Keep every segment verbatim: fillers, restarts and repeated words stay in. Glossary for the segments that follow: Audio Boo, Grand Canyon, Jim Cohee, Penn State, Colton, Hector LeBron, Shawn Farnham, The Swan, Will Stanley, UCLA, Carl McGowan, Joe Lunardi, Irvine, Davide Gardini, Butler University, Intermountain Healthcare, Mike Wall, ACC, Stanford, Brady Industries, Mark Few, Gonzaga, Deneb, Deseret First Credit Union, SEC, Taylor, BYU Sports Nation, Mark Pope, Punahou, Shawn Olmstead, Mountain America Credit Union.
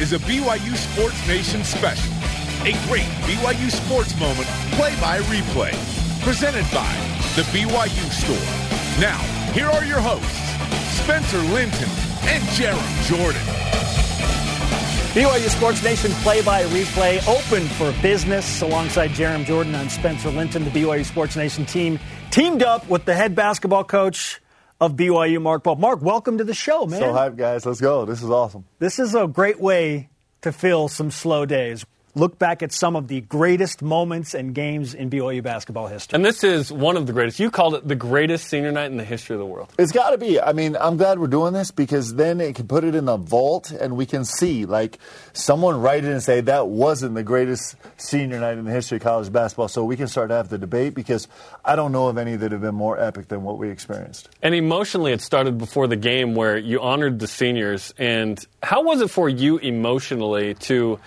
is a B Y U Sports Nation special. A great B Y U sports moment, play-by-replay, presented by the B Y U Store. Now, here are your hosts, Spencer Linton and Jerem Jordan. B Y U Sports Nation play-by-replay open for business. Alongside Jerem Jordan, I'm Spencer Linton. The B Y U Sports Nation team teamed up with the head basketball coach of B Y U, Mark Pope. Mark, welcome to the show, man. So hyped, guys. Let's go. This is awesome. This is a great way to fill some slow days. Look back at some of the greatest moments and games in B Y U basketball history. And this is one of the greatest. You called it the greatest senior night in the history of the world. It's got to be. I mean, I'm glad we're doing this because then it can put it in the vault and we can see, like, someone write it and say that wasn't the greatest senior night in the history of college basketball. So we can start to have the debate because I don't know of any that have been more epic than what we experienced. And emotionally, it started before the game where you honored the seniors. And how was it for you emotionally to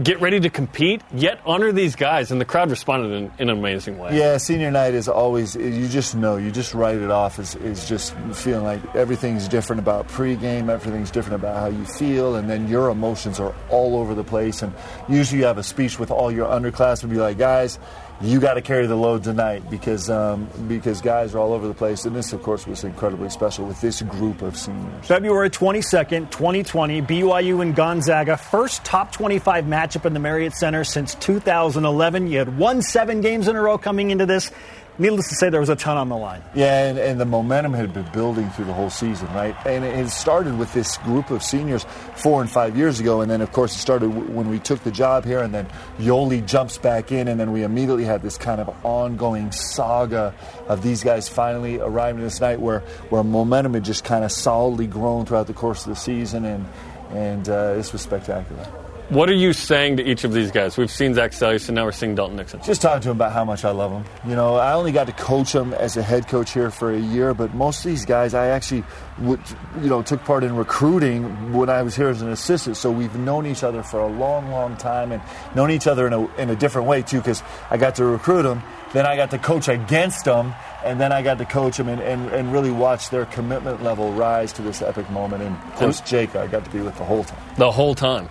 get ready to compete, yet honor these guys? And the crowd responded in, in an amazing way. Yeah, senior night is always, you just know, you just write it off as, as just feeling like everything's different about pregame, everything's different about how you feel, and then your emotions are all over the place. And usually you have a speech with all your underclassmen and be like, guys, you got to carry the load tonight because um, because guys are all over the place. And this, of course, was incredibly special with this group of seniors. February twenty-second, twenty twenty, B Y U and Gonzaga, first top twenty-five matchup in the Marriott Center since two thousand eleven. You had won seven games in a row coming into this. Needless to say, there was a ton on the line. Yeah, and, and the momentum had been building through the whole season, right? And it started with this group of seniors four and five years ago, and then, of course, it started when we took the job here, and then Yoeli jumps back in, and then we immediately had this kind of ongoing saga of these guys finally arriving this night where, where momentum had just kind of solidly grown throughout the course of the season, and, and uh, this was spectacular. What are you saying to each of these guys? We've seen Zac Seljaas, and now we're seeing Dalton Nixon. Just talking to him about how much I love him. You know, I only got to coach him as a head coach here for a year, but most of these guys I actually, would, you know, took part in recruiting when I was here as an assistant. So we've known each other for a long, long time, and known each other in a in a different way too, because I got to recruit them, then I got to coach against them, and then I got to coach them and, and, and really watch their commitment level rise to this epic moment. And of course, Jake, I got to be with the whole time. The whole time.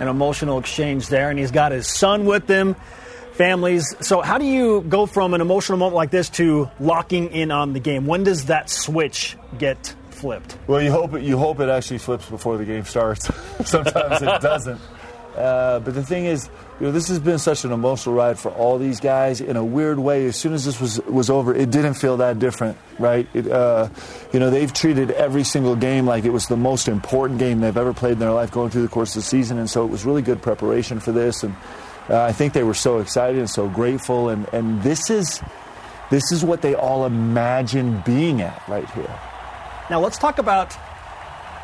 An emotional exchange there, and he's got his son with him, families. So how do you go from an emotional moment like this to locking in on the game? When does that switch get flipped? Well, you hope it, you hope it actually flips before the game starts. Sometimes it doesn't. Uh, but the thing is, you know, this has been such an emotional ride for all these guys. In a weird way, as soon as this was, was over, it didn't feel that different, right? It, uh, you know, they've treated every single game like it was the most important game they've ever played in their life going through the course of the season, and so it was really good preparation for this. And uh, I think they were so excited and so grateful, and, and this is this is what they all imagine being at right here. Now let's talk about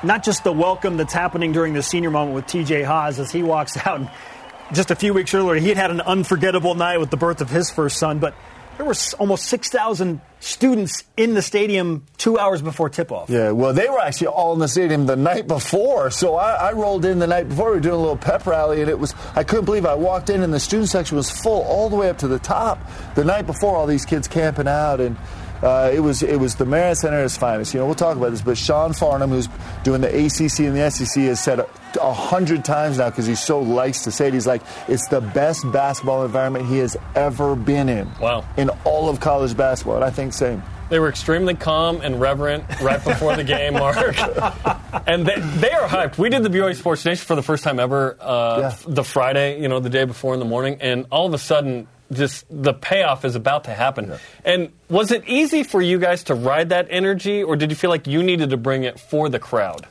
not just the welcome that's happening during the senior moment with T J Haws as he walks out. And just a few weeks earlier, he had had an unforgettable night with the birth of his first son, but there were almost six thousand students in the stadium two hours before tip-off. Yeah, well, they were actually all in the stadium the night before, so I, I rolled in the night before. We were doing a little pep rally, and it was, I couldn't believe I walked in, and the student section was full all the way up to the top the night before, all these kids camping out, and Uh, it was it was the Marriott Center at its finest. You know, we'll talk about this, but Shawn Farnham, who's doing the A C C and the S E C, has said a, a hundred times now because he so likes to say it. He's like, it's the best basketball environment he has ever been in. Wow. In all of college basketball, and I think same. They were extremely calm and reverent right before the game, Mark. And they, they are hyped. We did the B Y U Sports Nation for the first time ever uh, yeah. f- the Friday, you know, the day before in the morning, and all of a sudden, just the payoff is about to happen. Yeah. And was it easy for you guys to ride that energy, or did you feel like you needed to bring it for the crowd?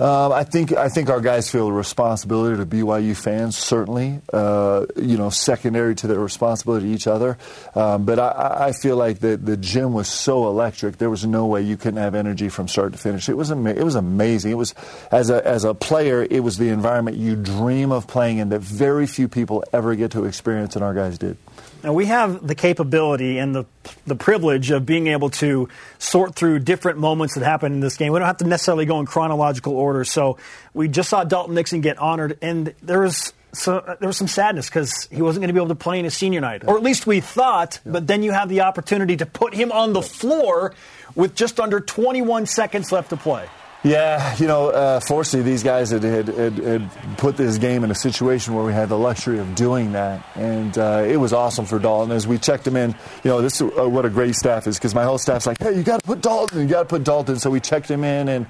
Uh, I think I think our guys feel a responsibility to B Y U fans, certainly, uh, you know, secondary to their responsibility to each other. Um, but I, I feel like the, the gym was so electric, there was no way you couldn't have energy from start to finish. It was ama- it was amazing. It was, as a as a player, it was the environment you dream of playing in that very few people ever get to experience, and our guys did. Now, we have the capability and the the privilege of being able to sort through different moments that happen in this game. We don't have to necessarily go in chronological order. So we just saw Dalton Nixon get honored, and there was, so, there was some sadness because he wasn't going to be able to play in his senior night, yeah. or at least we thought, yeah. but then you have the opportunity to put him on the floor with just under twenty-one seconds left to play. Yeah, you know, uh, fortunately, these guys had, had, had, had put this game in a situation where we had the luxury of doing that, and uh, it was awesome for Dalton. As we checked him in, you know, this is uh, what a great staff is, because my whole staff's like, hey, you got to put Dalton, you got to put Dalton. So we checked him in, and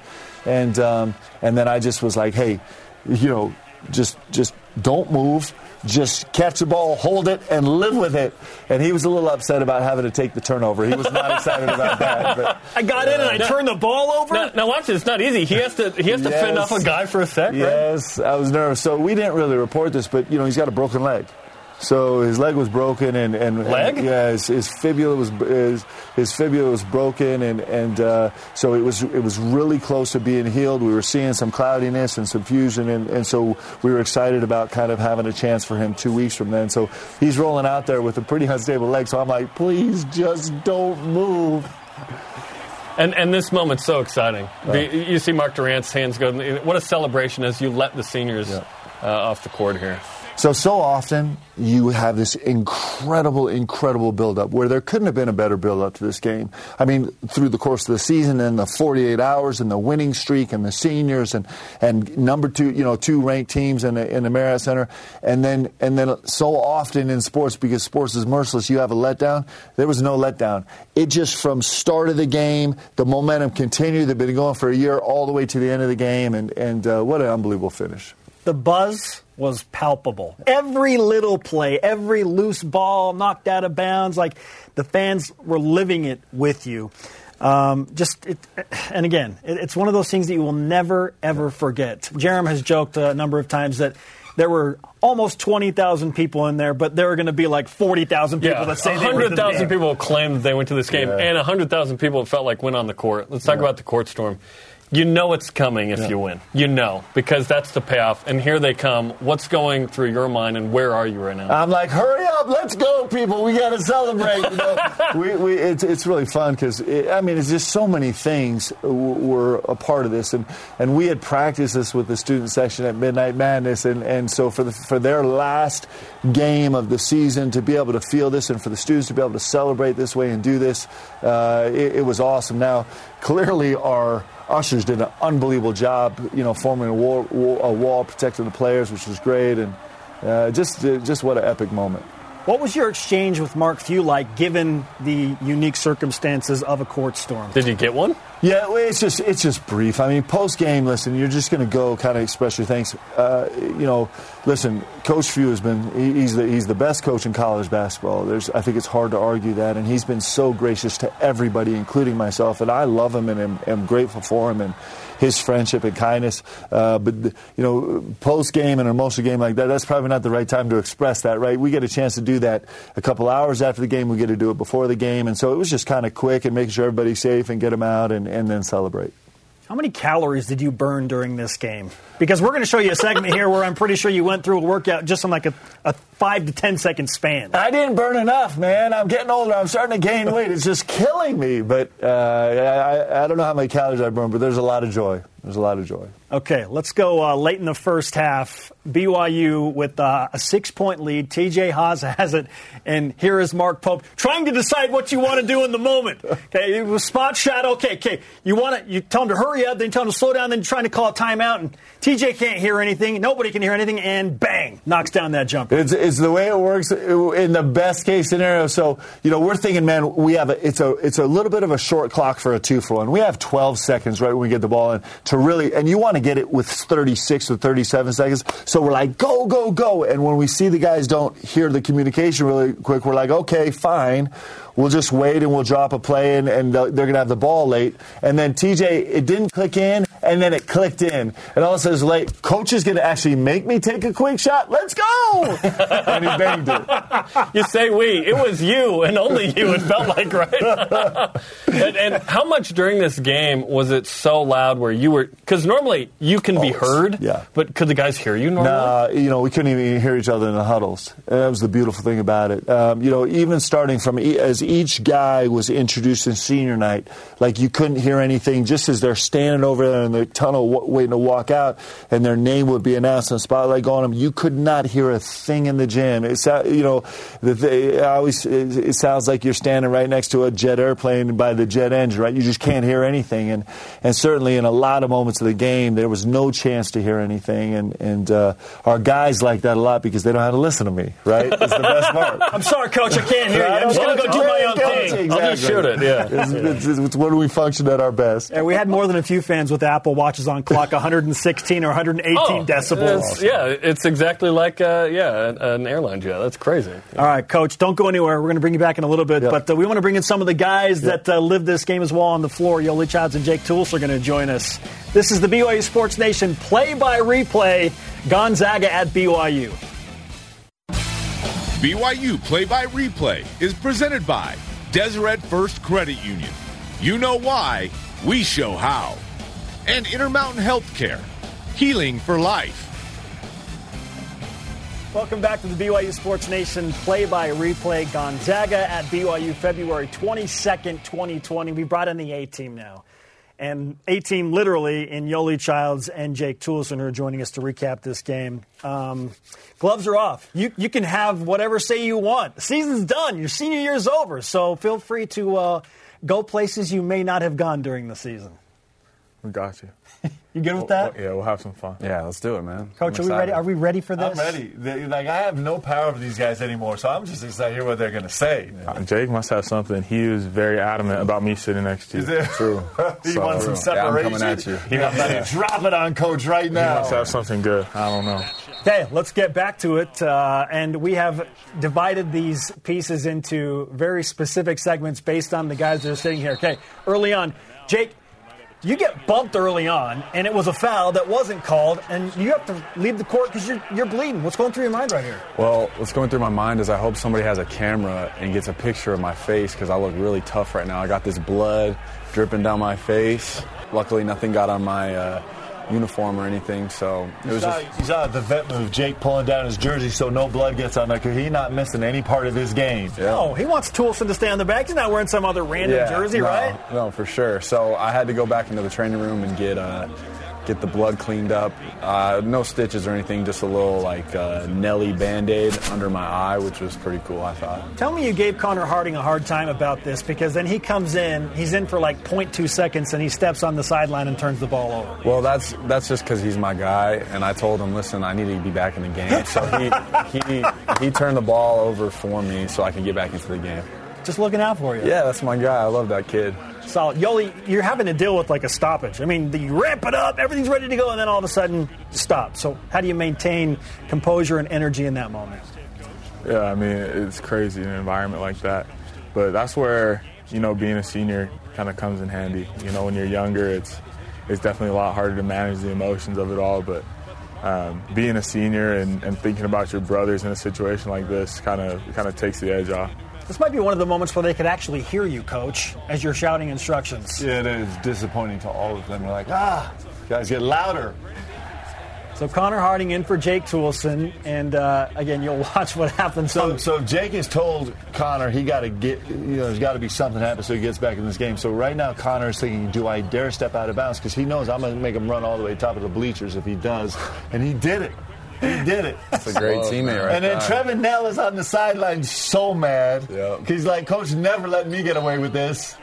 and um, and then I just was like, hey, you know, just just don't move. Just catch the ball, hold it, and live with it. And he was a little upset about having to take the turnover. He was not excited about that. But, I got uh, in and I now, turned the ball over? Now, now watch this. It's not easy. He has to he has yes. to fend off a guy for a sec, right? Yes, I was nervous. So we didn't really report this, but, you know, he's got a broken leg. So his leg was broken. and, and Leg? And, yeah, his, his fibula was his, his fibula was broken, and, and uh, so it was it was really close to being healed. We were seeing some cloudiness and some fusion, and, and so we were excited about kind of having a chance for him two weeks from then. So he's rolling out there with a pretty unstable leg, so I'm like, please just don't move. And and this moment's so exciting. Oh. The, you see Mark Durant's hands go. What a celebration as you let the seniors yeah. uh, off the court here. So, so often you have this incredible, incredible buildup where there couldn't have been a better buildup to this game. I mean, through the course of the season and the forty-eight hours and the winning streak and the seniors and, and number two, you know, two ranked teams in the, in the Marriott Center. And then and then so often in sports, because sports is merciless, you have a letdown. There was no letdown. It just from start of the game, the momentum continued. They've been going for a year all the way to the end of the game. And, and uh, what an unbelievable finish. The buzz was palpable. Every little play, every loose ball knocked out of bounds, like the fans were living it with you. Um, just, it, and again, it, it's one of those things that you will never, ever forget. Jerem has joked a number of times that there were almost twenty thousand people in there, but there are going to be like forty thousand people yeah, that say they went to the game. one hundred thousand people claimed that they went to this game, yeah. and one hundred thousand people it felt like went on the court. Let's talk yeah. about the court storm. You know it's coming if yeah. you win. You know, because that's the payoff. And here they come. What's going through your mind, and where are you right now? I'm like, hurry up. Let's go, people. We got to celebrate. You know? we, we, it's, it's really fun because, it, I mean, it's just so many things were a part of this. And, and we had practiced this with the student section at Midnight Madness. And, and so for, the, for their last game of the season to be able to feel this and for the students to be able to celebrate this way and do this, uh, it, it was awesome. Now, clearly our ushers did an unbelievable job, you know, forming a wall, a wall protecting the players, which was great, and uh, just just what an epic moment. What was your exchange with Mark Few like, given the unique circumstances of a court storm? Did you get one? Yeah, it's just it's just brief. I mean, post-game, listen, you're just going to go kind of express your thanks. Uh, you know, listen, Coach Few has been he's the, he's the best coach in college basketball. There's I think it's hard to argue that, and he's been so gracious to everybody, including myself, and I love him and am, am grateful for him and his friendship and kindness. Uh, but, you know, post-game and an emotional game like that, that's probably not the right time to express that, right? We get a chance to do that a couple hours after the game. We get to do it before the game. And so it was just kind of quick and making sure everybody's safe and get them out and, and then celebrate. How many calories did you burn during this game? Because we're going to show you a segment here where I'm pretty sure you went through a workout just in like a, a five to ten second span. I didn't burn enough, man. I'm getting older. I'm starting to gain weight. It's just killing me. But uh, I, I don't know how many calories I burned, but there's a lot of joy. There's a lot of joy. Okay, let's go uh, late in the first half. B Y U with uh, a six-point lead. T J Haws has it, and here is Mark Pope trying to decide what you want to do in the moment. Okay, it was spot shot. Okay, okay, you want to you tell him to hurry up, then you tell him to slow down, then you're trying to call a timeout, and T J can't hear anything. Nobody can hear anything, and bang, knocks down that jumper. It's, it's the way it works in the best case scenario. So you know we're thinking, man, we have a, it's a it's a little bit of a short clock for a two for one. We have twelve seconds right when we get the ball in to really, and you want to get it with thirty-six or thirty-seven seconds. So we're like, go, go, go. And when we see the guys don't hear the communication really quick, we're like, okay, fine. We'll just wait and we'll drop a play and, and they're going to have the ball late. And then T J, it didn't click in and then it clicked in. And all of a sudden it's late. Coach is going to actually make me take a quick shot. Let's go! And he banged it. You say we. It was you and only you, it felt like, right? and, and how much during this game was it so loud where you were, because normally you can Always. be heard, yeah. but could the guys hear you normally? Nah, you know, we couldn't even hear each other in the huddles. And that was the beautiful thing about it. Um, you know, even starting from e- as each guy was introduced in senior night, like you couldn't hear anything just as they're standing over there in the the tunnel waiting to walk out, and their name would be announced and spotlight on them. You could not hear a thing in the gym. It's, you know, it always it sounds like you're standing right next to a jet airplane by the jet engine, right? You just can't hear anything. And and certainly in a lot of moments of the game, there was no chance to hear anything. And and uh, our guys like that a lot because they don't know how to listen to me, right? It's the best part. I'm sorry, Coach, I can't hear you. I'm just going to go do my own thing. Exactly. I'll just shoot it. Yeah. It's, it's, it's, it's when we function at our best. And we had more than a few fans with Apple Watches on clock, one hundred sixteen or one hundred eighteen oh, decibels. It's, yeah, it's exactly like uh, yeah, an airline jet. That's crazy. Yeah. All right, Coach, don't go anywhere. We're going to bring you back in a little bit. Yep. But uh, we want to bring in some of the guys yep. that uh, live this game as well on the floor. Yoeli Childs and Jake Toulson are going to join us. This is the B Y U Sports Nation play-by-replay, Gonzaga at B Y U. B Y U play-by-replay is presented by Deseret First Credit Union. You know why, we show how. And Intermountain Healthcare, healing for life. Welcome back to the B Y U Sports Nation play-by-replay. Gonzaga at B Y U, February twenty-second, twenty twenty. We brought in the A-team now. And A-team literally in Yoeli Childs and Jake Toulson, who are joining us to recap this game. Um, gloves are off. You you can have whatever say you want. The season's done. Your senior year's over. So feel free to uh, go places you may not have gone during the season. We got you. You good with that? We'll, yeah, we'll have some fun. Yeah, let's do it, man. Coach, are we ready? Are we ready for this? I'm ready. They, like, I have no power over these guys anymore, so I'm just excited to hear what they're going to say. Uh, Jake must have something. He was very adamant about me sitting next to you. Is it? True. He so, wants some separation. Yeah, I'm coming at you. He yeah. wants yeah. to drop it on Coach right now. He must have something good. I don't know. Okay, let's get back to it. Uh, and we have divided these pieces into very specific segments based on the guys that are sitting here. Okay, early on, Jake, you get bumped early on, and it was a foul that wasn't called, and you have to leave the court because you're, you're bleeding. What's going through your mind right here? Well, what's going through my mind is I hope somebody has a camera and gets a picture of my face because I look really tough right now. I got this blood dripping down my face. Luckily, nothing got on my uh, uniform or anything, so it was just... He's out of the vet move, Jake pulling down his jersey so no blood gets on there because he's not missing any part of this game. Yeah. No, he wants Toulson to stay on the back. He's not wearing some other random yeah, jersey, no, right? No, for sure. So I had to go back into the training room and get uh, get the blood cleaned up. Uh, no stitches or anything, just a little, like, uh, Nelly Band-Aid under my eye, which was pretty cool, I thought. Tell me you gave Connor Harding a hard time about this because then he comes in, he's in for, like, point two seconds, and he steps on the sideline and turns the ball over. Well, that's that's just because he's my guy, and I told him, listen, I need to be back in the game. So he he he turned the ball over for me so I can get back into the game. Just looking out for you. Yeah, that's my guy. I love that kid. Solid. Yoeli, you're having to deal with, like, a stoppage. I mean, you ramp it up, everything's ready to go, and then all of a sudden, stop. So how do you maintain composure and energy in that moment? Yeah, I mean, it's crazy in an environment like that. But that's where, you know, being a senior kind of comes in handy. You know, when you're younger, it's it's definitely a lot harder to manage the emotions of it all. But um, being a senior and, and thinking about your brothers in a situation like this kind of kind of takes the edge off. This might be one of the moments where they could actually hear you, Coach, as you're shouting instructions. Yeah, it is disappointing to all of them. They're like, ah, guys, get louder. So Connor Harding in for Jake Toulson, and, uh, again, you'll watch what happens. So, so Jake has told Connor he got to get, you know, there's got to be something happen so he gets back in this game. So right now Connor is thinking, do I dare step out of bounds? Because he knows I'm going to make him run all the way to the top of the bleachers if he does, and he did it. He did it. That's a great oh, teammate right and then there. Trevin Nell is on the sideline so mad. Yep. He's like, Coach, never let me get away with this.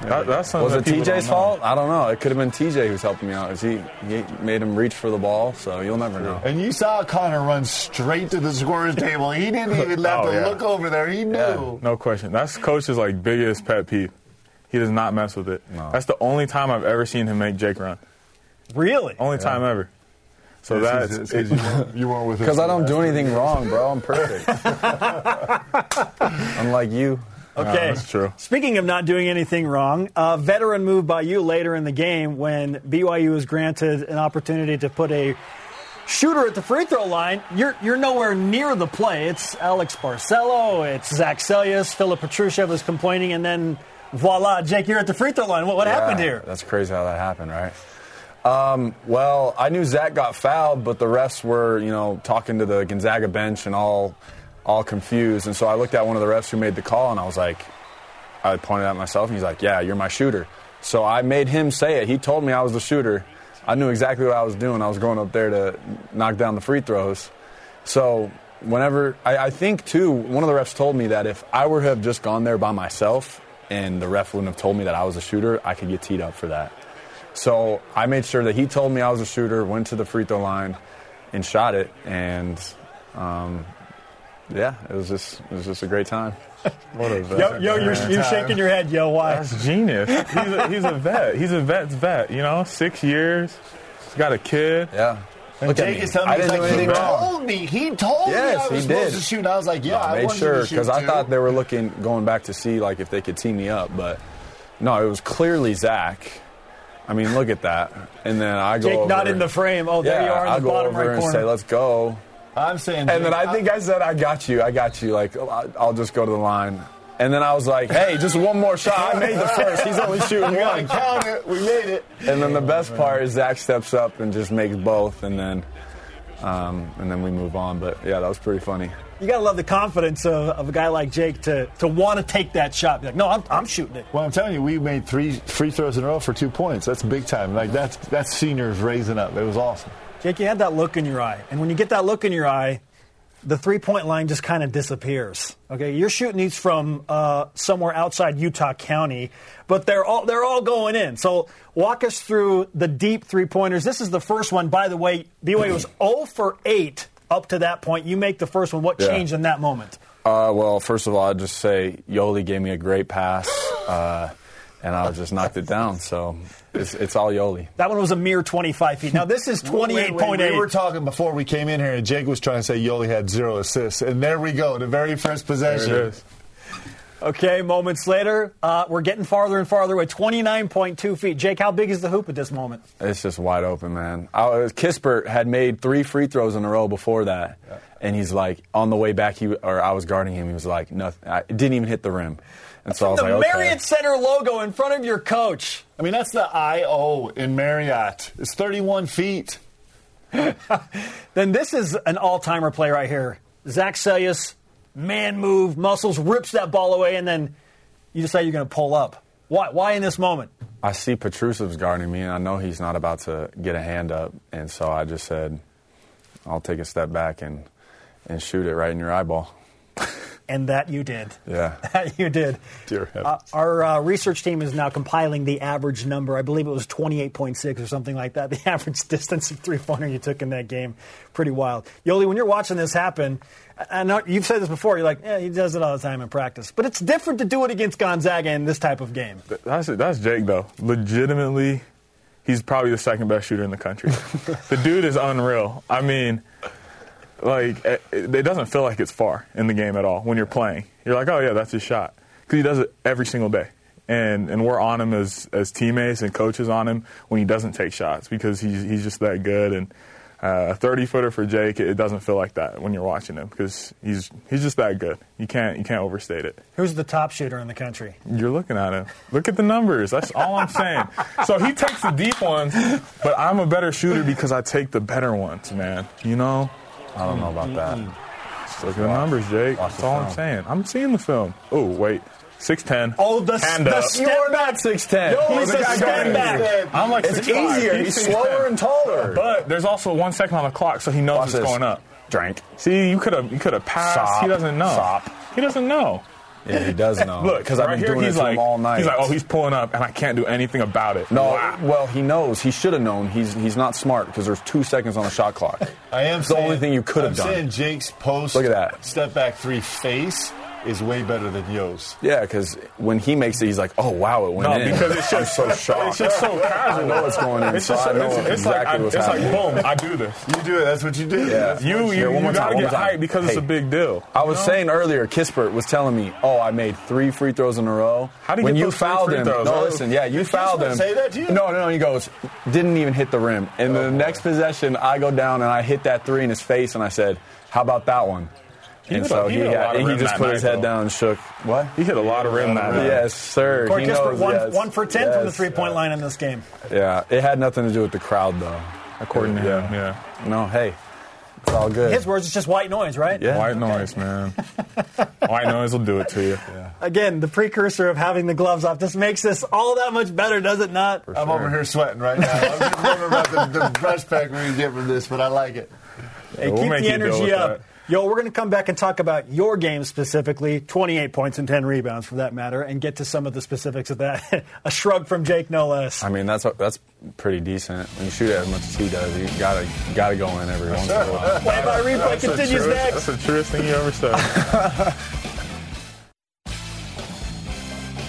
That, that's was it T J's fault? I don't know. It could have been T J who's helping me out. He, he made him reach for the ball, so you'll never know. And you saw Connor run straight to the scorer's table. He didn't even have oh, to yeah. look over there. He knew. Yeah. No question. That's Coach's, like, biggest pet peeve. He does not mess with it. No. That's the only time I've ever seen him make Jake run. Really? Only yeah. time ever. So that's it's, it's, it's, you weren't with us. Because I don't do anything wrong, bro. I'm perfect. Unlike you. Okay. No, that's true. Speaking of not doing anything wrong, a veteran move by you later in the game when B Y U was granted an opportunity to put a shooter at the free throw line. You're you're nowhere near the play. It's Alex Barcelo. It's Zac Seljaas. Filip Petrusev was complaining, and then voila, Jake, you're at the free throw line. What what yeah, happened here? That's crazy how that happened, right? Um, well, I knew Zach got fouled, but the refs were, you know, talking to the Gonzaga bench and all all confused. And so I looked at one of the refs who made the call, and I was like, I pointed at myself, and he's like, yeah, you're my shooter. So I made him say it. He told me I was the shooter. I knew exactly what I was doing. I was going up there to knock down the free throws. So whenever – I think, too, one of the refs told me that if I would have just gone there by myself and the ref wouldn't have told me that I was a shooter, I could get teed up for that. So I made sure that he told me I was a shooter, went to the free throw line, and shot it. And, um, yeah, it was just it was just a great time. What a vet. Yo, yo you're, you're shaking your head, yo, why? That's genius. He's a, he's a vet. He's a vet's vet, you know, six years. He's got a kid. Yeah. Well, Jake is telling me, he's like, he told me. He told yes, me I was supposed did. to shoot. And I was like, yeah, no, I made sure, because I thought they were looking, going back to see, like, if they could team me up. But, no, it was clearly Zach. I mean, look at that. And then I go Jake, over. not in the frame. Oh, there yeah, you are in the I go bottom over right and corner. say, let's go. I'm saying. And dude, then I think I said, I got you. I got you. Like, I'll just go to the line. And then I was like, hey, just one more shot. I made the first. He's only shooting we one. We count it. We made it. And then the best part is Zach steps up and just makes both, and then um, and then we move on. But, yeah, that was pretty funny. You got to love the confidence of, of a guy like Jake to, to want to take that shot. Be like, no, I'm, I'm shooting it. Well, I'm telling you, we made three free throws in a row for two points. That's big time. Like, that's, that's seniors raising up. It was awesome. Jake, you had that look in your eye. And when you get that look in your eye, the three-point line just kind of disappears. Okay, you're shooting these from uh, somewhere outside Utah County, but they're all they're all going in. So walk us through the deep three-pointers. This is the first one, by the way. B Y U was zero for eight up to that point. You make the first one. What yeah. changed in that moment? Uh, well, first of all, I'd just say Yoeli gave me a great pass, uh, and I just knocked it down. So it's, it's all Yoeli. That one was a mere twenty-five feet. Now, this is twenty-eight point eight. We were talking before we came in here, and Jake was trying to say Yoeli had zero assists. And there we go, the very first possession. There it is. Okay, moments later, uh, we're getting farther and farther away, twenty-nine point two feet. Jake, how big is the hoop at this moment? It's just wide open, man. I was, Kispert had made three free throws in a row before that, yeah. and he's like, on the way back, he or I was guarding him, he was like, nothing. I didn't even hit the rim. And so I was the like, okay. Marriott Center logo in front of your coach. I mean, that's the I O in Marriott. It's thirty-one feet. Then this is an all-timer play right here. Zac Seljaas. Man move, muscles, rips that ball away, and then you decide you're going to pull up. Why Why in this moment? I see Petrusev's guarding me, and I know he's not about to get a hand up, and so I just said, I'll take a step back and, and shoot it right in your eyeball. And that you did. Yeah. That you did. Dear heavens. Uh, our uh, research team is now compiling the average number. I believe it was twenty-eight point six or something like that, the average distance of three-pointer you took in that game. Pretty wild. Yoeli, when you're watching this happen, I know you've said this before, you're like, yeah, he does it all the time in practice. But it's different to do it against Gonzaga in this type of game. That's, that's Jake, though. Legitimately, he's probably the second-best shooter in the country. The dude is unreal. I mean... Like, it doesn't feel like it's far in the game at all when you're playing. You're like, oh, yeah, that's his shot. Because he does it every single day. And and we're on him as, as teammates and coaches on him when he doesn't take shots because he's, he's just that good. And uh, a thirty-footer for Jake, it doesn't feel like that when you're watching him because he's he's just that good. You can't you can't overstate it. Who's the top shooter in the country? You're looking at him. Look at the numbers. That's all I'm saying. So he takes the deep ones, but I'm a better shooter because I take the better ones, man. You know? I don't know about that. Mm-hmm. Look at the numbers, Jake. That's all I'm saying. I'm seeing the film. Oh, wait. six ten. Oh, the, Hand the step You're back. six ten. Yo, he's a step back. I'm like, it's easier. He's, he's slower and taller. But there's also one second on the clock, so he knows Watch it's this. going up. Drink. See, you could have you could have passed. Sop. He doesn't know. Sop. He doesn't know. Yeah, he does know. Look, because right I've been here, doing it to like, him all night. He's like, oh, he's pulling up, and I can't do anything about it. No, wow. Well, he knows. He should have known. He's he's not smart because there's two seconds on the shot clock. I am it's saying, the only thing you could have done. I'm saying Jake's post Look at that. step back three face is way better than Yo's. Yeah, because when he makes it, he's like, oh, wow, it went no, in. No, because it's just so shocked. It's just so casual. I know what's going in, it's so just, I know it's, it's exactly like, what's it's happening. It's like, boom, I do this. You do it. That's what you do. Yeah. You, you, yeah, you got to get hyped because hey, it's a big deal. I was know? saying earlier, Kispert was telling me, oh, I made three free throws in a row. How do you when get you those fouled free him, throws? No, listen, yeah, you Did fouled him. Say that to you? No, no, no, he goes, didn't even hit the rim. And oh, the boy. next possession, I go down and I hit that three in his face, and I said, how about that one? He and so a, he, he, got, he just put his head though. down and shook. What? He hit a lot of rim that night. Yes, sir. He knows, one, yes. one for ten yes, from the three-point yeah. line in this game. Yeah, it had nothing to do with the crowd, though. According to him, yeah. yeah. No, hey, It's all good. His words, it's just white noise, right? Yeah. White okay. noise, man. White noise will do it to you. Yeah. Again, the precursor of having the gloves off just makes this all that much better, does it not? For I'm sure. over here sweating right now. I was just wondering about the, the brush pack we're going to get from this, but I like it. Hey, we'll keep the energy up. That. Yo, we're going to come back and talk about your game specifically, twenty-eight points and ten rebounds for that matter, and get to some of the specifics of that. A shrug from Jake, no less. I mean, that's that's pretty decent. When you shoot as much as he does, you gotta gotta go in every once in a while. Play by replay continues true, next. That's the truest thing you ever said.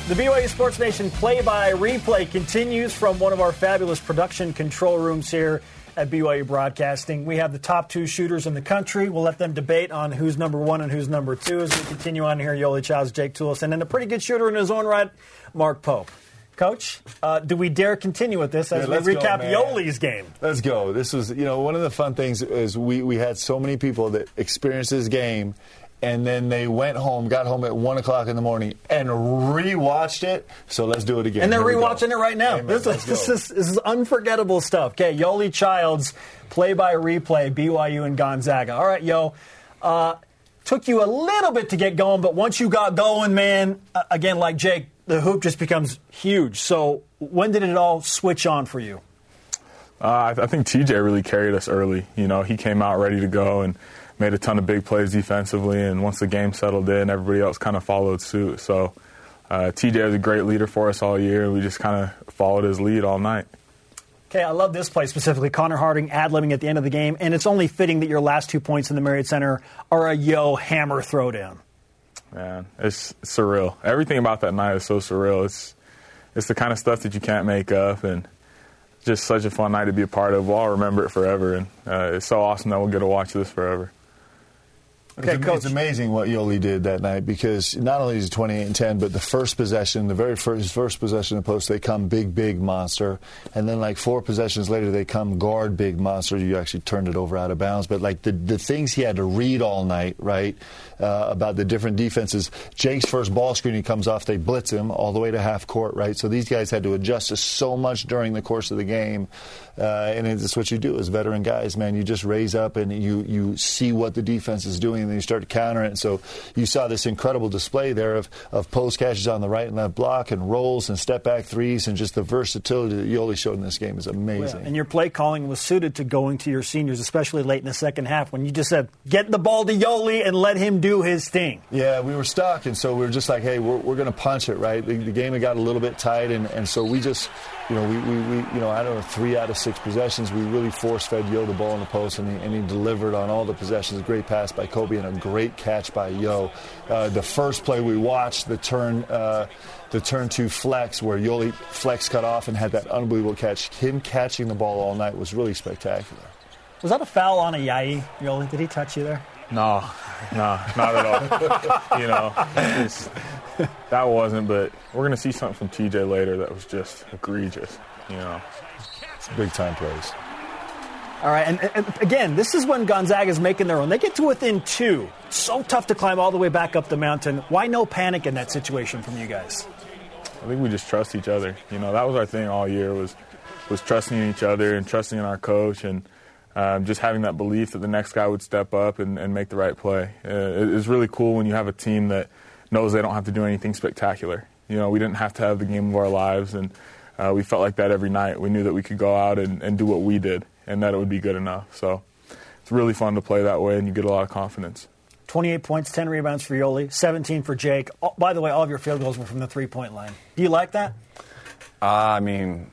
The B Y U Sports Nation play-by replay continues from one of our fabulous production control rooms here at B Y U Broadcasting. We have the top two shooters in the country. We'll let them debate on who's number one and who's number two as we continue on here. Yoeli Childs, Jake Toulson, and a pretty good shooter in his own right, Mark Pope. Coach, uh, do we dare continue with this as yeah, we recap go, Yoli's game? Let's go. This was, you know, one of the fun things is we, we had so many people that experienced this game. And then they went home, got home at one o'clock in the morning, and rewatched it. So let's do it again. And they're rewatching it right now. Amen. This is, this is this is unforgettable stuff. Okay, Yoeli Childs, play-by-replay, B Y U and Gonzaga. All right, yo, uh, took you a little bit to get going, but once you got going, man, uh, again, like Jake, the hoop just becomes huge. So when did it all switch on for you? Uh, I, th- I think T J really carried us early. You know, he came out ready to go and made a ton of big plays defensively, and once the game settled in, everybody else kind of followed suit. So uh, T J was a great leader for us all year. We just kind of followed his lead all night. Okay, I love this play specifically. Connor Harding ad-libbing at the end of the game, and it's only fitting that your last two points in the Marriott Center are a yo hammer throwdown. Man, it's surreal. Everything about that night is so surreal. It's it's the kind of stuff that you can't make up, and just such a fun night to be a part of. Well, I'll remember it forever, and uh, it's so awesome that we'll get to watch this forever. Okay, it's, it's amazing what Yoeli did that night, because not only is it twenty-eight and ten, but the first possession, the very first first possession of the post, they come big, big monster. And then like four possessions later, they come guard big monster. You actually turned it over out of bounds. But like the, the things he had to read all night, right, uh, about the different defenses. Jake's first ball screen, he comes off, they blitz him all the way to half court, right? So these guys had to adjust to so much during the course of the game. Uh, and it's what you do as veteran guys, man. You just raise up and you, you see what the defense is doing, and then you start to counter it. And so you saw this incredible display there of, of post catches on the right and left block and rolls and step-back threes, and just the versatility that Yoeli showed in this game is amazing. Yeah. And your play calling was suited to going to your seniors, especially late in the second half when you just said, get the ball to Yoeli and let him do his thing. Yeah, we were stuck, and so we were just like, hey, we're, we're going to punch it, right? The, the game had got a little bit tight, and, and so we just, you know, we, we, we you know, I don't know, three out of six possessions, we really force-fed Yo the ball in the post, and he, and he delivered on all the possessions. A great pass by Kobe and a great catch by Yo. Uh, the first play we watched, the turn uh, the turn to flex, where Yoeli flex cut off and had that unbelievable catch. Him catching the ball all night was really spectacular. Was that a foul on a Yai, Yoeli? Did he touch you there? No, no, not at all. You know, just, that wasn't, but we're going to see something from T J later that was just egregious, you know. Big-time plays. All right, and, and again, this is when Gonzaga's making their own. They get to within two. So tough to climb all the way back up the mountain. Why no panic in that situation from you guys? I think we just trust each other. You know, that was our thing all year, was was trusting in each other and trusting in our coach, and um, just having that belief that the next guy would step up and, and make the right play. Uh, it, it's really cool when you have a team that knows they don't have to do anything spectacular. You know, we didn't have to have the game of our lives, and Uh, we felt like that every night. We knew that we could go out and, and do what we did and that it would be good enough. So it's really fun to play that way, and you get a lot of confidence. twenty-eight points, ten rebounds for Yoeli, seventeen for Jake. Oh, by the way, all of your field goals were from the three-point line. Do you like that? Uh, I mean,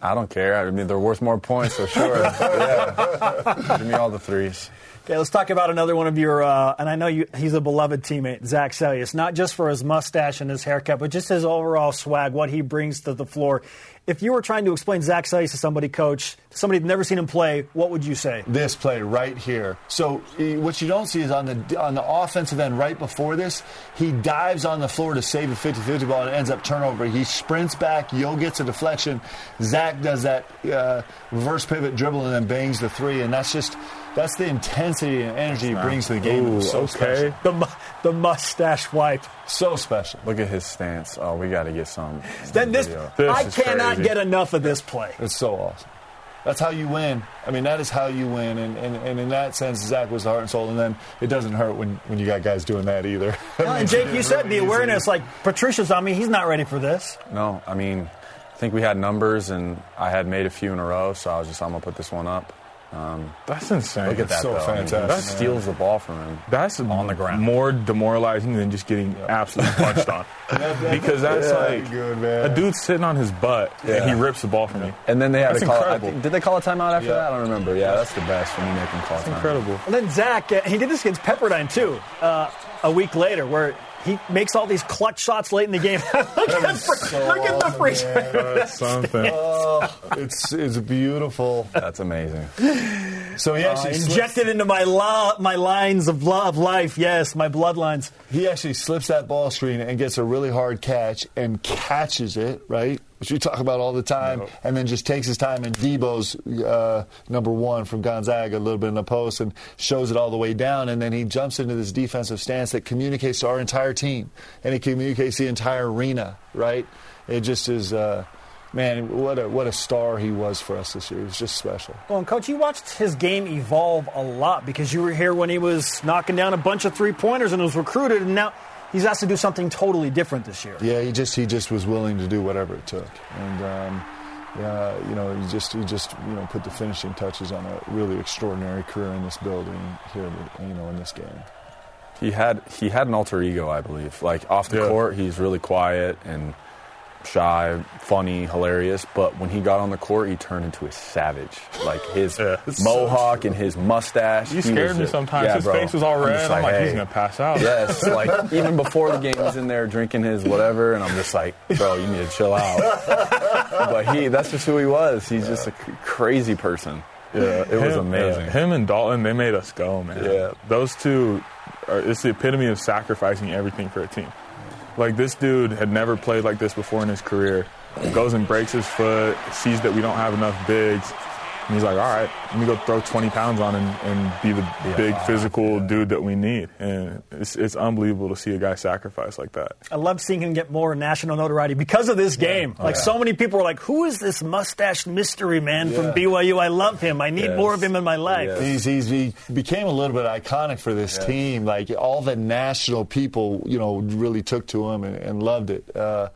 I don't care. I mean, they're worth more points, so sure. Yeah. Give me all the threes. Okay, let's talk about another one of your, uh, and I know you, he's a beloved teammate, Zac Seljaas, not just for his mustache and his haircut, but just his overall swag, what he brings to the floor. If you were trying to explain Zac Seljaas to somebody, Coach, to somebody who's never seen him play, what would you say? This play right here. So what you don't see is on the on the offensive end right before this, he dives on the floor to save a fifty-fifty ball and it ends up turnover. He sprints back. Yo gets a deflection. Zach does that uh, reverse pivot dribble and then bangs the three, and that's just – that's the intensity and energy he brings to the game. Ooh, so okay. Special. The the mustache wipe. So special. Look at his stance. Oh, we got to get some. Then this, this I cannot crazy. get enough of this play. It's so awesome. That's how you win. I mean, that is how you win. And, and, and in that sense, Zach was the heart and soul. And then it doesn't hurt when, when you got guys doing that either. No, and Jake, you really said the easy. awareness, like, Patricia's on me. He's not ready for this. No, I mean, I think we had numbers, and I had made a few in a row, so I was just, I'm going to put this one up. Um, that's insane. Look at that, so though. Fantastic. I mean, that steals the ball from him. That's on the ground. More demoralizing than just getting yeah. absolutely punched on. that, that, because that's yeah, like good, man. A dude sitting on his butt yeah. and he rips the ball from yeah. you. And then they had that's to call. I think, did they call a timeout after yeah. that? I don't remember. Yeah, that's the best when you make them call a timeout. Incredible. And then Zach, he did this against Pepperdine too. Uh, a week later, where. He makes all these clutch shots late in the game. Look that at, fr- so look awesome, at the free throw. That's something. Oh, it's it's beautiful. That's amazing. So he actually uh, injected slips. into my lo- my lines of, lo- of life. Yes, my bloodlines. He actually slips that ball screen and gets a really hard catch and catches it, right? Which we talk about all the time, yep. and then just takes his time. And Debo's uh, number one from Gonzaga, a little bit in the post, and shows it all the way down. And then he jumps into this defensive stance that communicates to our entire team, and it communicates the entire arena, right? It just is, uh, man, what a, what a star he was for us this year. It was just special. Well, and, Coach, you watched his game evolve a lot because you were here when he was knocking down a bunch of three-pointers and was recruited, and now – he's asked to do something totally different this year. Yeah, he just he just was willing to do whatever it took, and um, uh, you know, he just he just you know put the finishing touches on a really extraordinary career in this building here, you know, in this game. He had he had an alter ego, I believe. Like off the yeah. court, he's really quiet and shy, funny, hilarious. But when he got on the court, he turned into a savage. Like his yeah, mohawk so and his mustache. You scared me sometimes. Yeah, his bro. face was all red. I'm like, I'm like hey. he's gonna pass out. Yes, like even before the game, he's in there drinking his whatever, and I'm just like, bro, you need to chill out. But he—that's just who he was. He's yeah. just a c- crazy person. Yeah, it him, was amazing. Yeah. Him and Dalton—they made us go, man. Yeah, those two are—it's the epitome of sacrificing everything for a team. Like, this dude had never played like this before in his career. Goes and breaks his foot, sees that we don't have enough bigs, and he's like, all right, let me go throw twenty pounds on and, and be the yeah, big wow. physical yeah. dude that we need. And it's, it's unbelievable to see a guy sacrifice like that. I love seeing him get more national notoriety because of this game. Yeah. Like, yeah. so many people were like, who is this mustache mystery man yeah. from B Y U? I love him. I need yes. more of him in my life. Yes. He's, he's, he became a little bit iconic for this yes. team. Like, all the national people, you know, really took to him and, and loved it. Uh,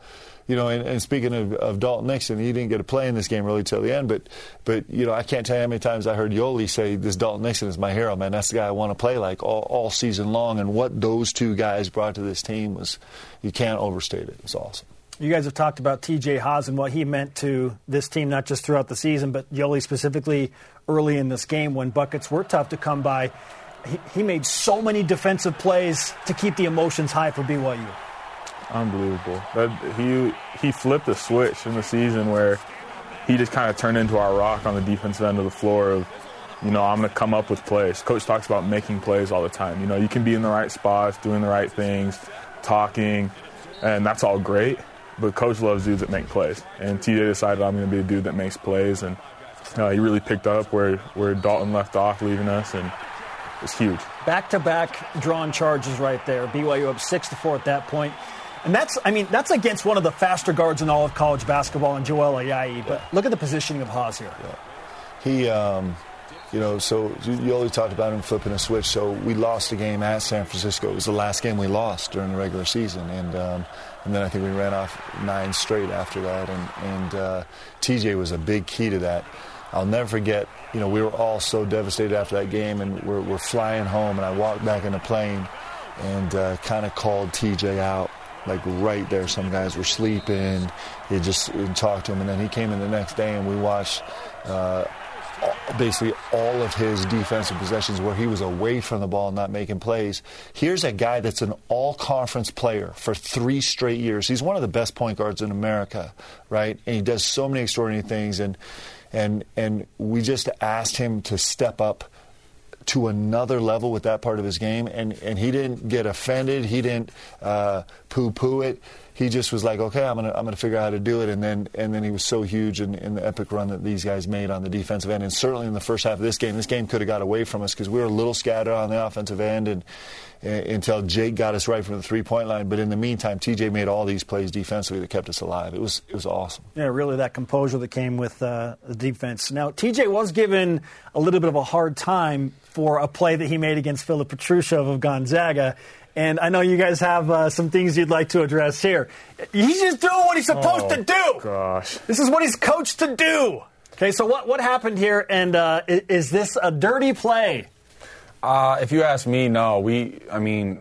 You know, and, and speaking of, of Dalton Nixon, he didn't get to play in this game really till the end. But, but you know, I can't tell you how many times I heard Yoeli say, this Dalton Nixon is my hero, man. That's the guy I want to play like all, all season long. And what those two guys brought to this team was, you can't overstate it. It was awesome. You guys have talked about T J Haws and what he meant to this team, not just throughout the season, but Yoeli specifically early in this game when buckets were tough to come by. He, he made so many defensive plays to keep the emotions high for B Y U. Unbelievable. That, he he flipped a switch in the season where he just kind of turned into our rock on the defensive end of the floor of, you know, I'm going to come up with plays. Coach talks about making plays all the time. You know, you can be in the right spots, doing the right things, talking, and that's all great. But Coach loves dudes that make plays. And T J decided I'm going to be a dude that makes plays. And uh, he really picked up where, where Dalton left off leaving us. And it was huge. Back-to-back drawn charges right there. B Y U up six to four at that point. And that's, I mean, that's against one of the faster guards in all of college basketball, in Joel Ayayi. But yeah. look at the positioning of Haws here. Yeah. He, um, you know, so Yoeli talked about him flipping a switch. So we lost a game at San Francisco. It was the last game we lost during the regular season. And um, and then I think we ran off nine straight after that. And, and uh, T J was a big key to that. I'll never forget, you know, we were all so devastated after that game. And we're, we're flying home. And I walked back in the plane and uh, kind of called T J out. Like right there, some guys were sleeping. He just talked to him, and then he came in the next day, and we watched uh, basically all of his defensive possessions where he was away from the ball and not making plays. Here's a guy that's an all-conference player for three straight years. He's one of the best point guards in America, right? And he does so many extraordinary things, and and and we just asked him to step up to another level with that part of his game, and, and he didn't get offended. He didn't uh, poo-poo it. he just was like, okay, I'm gonna I'm gonna figure out how to do it. And then and then he was so huge in, in the epic run that these guys made on the defensive end, and certainly in the first half of this game. This game could have got away from us because we were a little scattered on the offensive end, and, and until Jake got us right from the three-point line. But in the meantime, T J made all these plays defensively that kept us alive. It was it was awesome. Yeah, really that composure that came with uh, the defense. Now, T J was given a little bit of a hard time for a play that he made against Filip Petrusev of Gonzaga. And I know you guys have uh, some things you'd like to address here. He's just doing what he's supposed oh, to do. Gosh. This is what he's coached to do. Okay, so what, what happened here, and uh, is, is this a dirty play? Uh, if you ask me, no. We, I mean,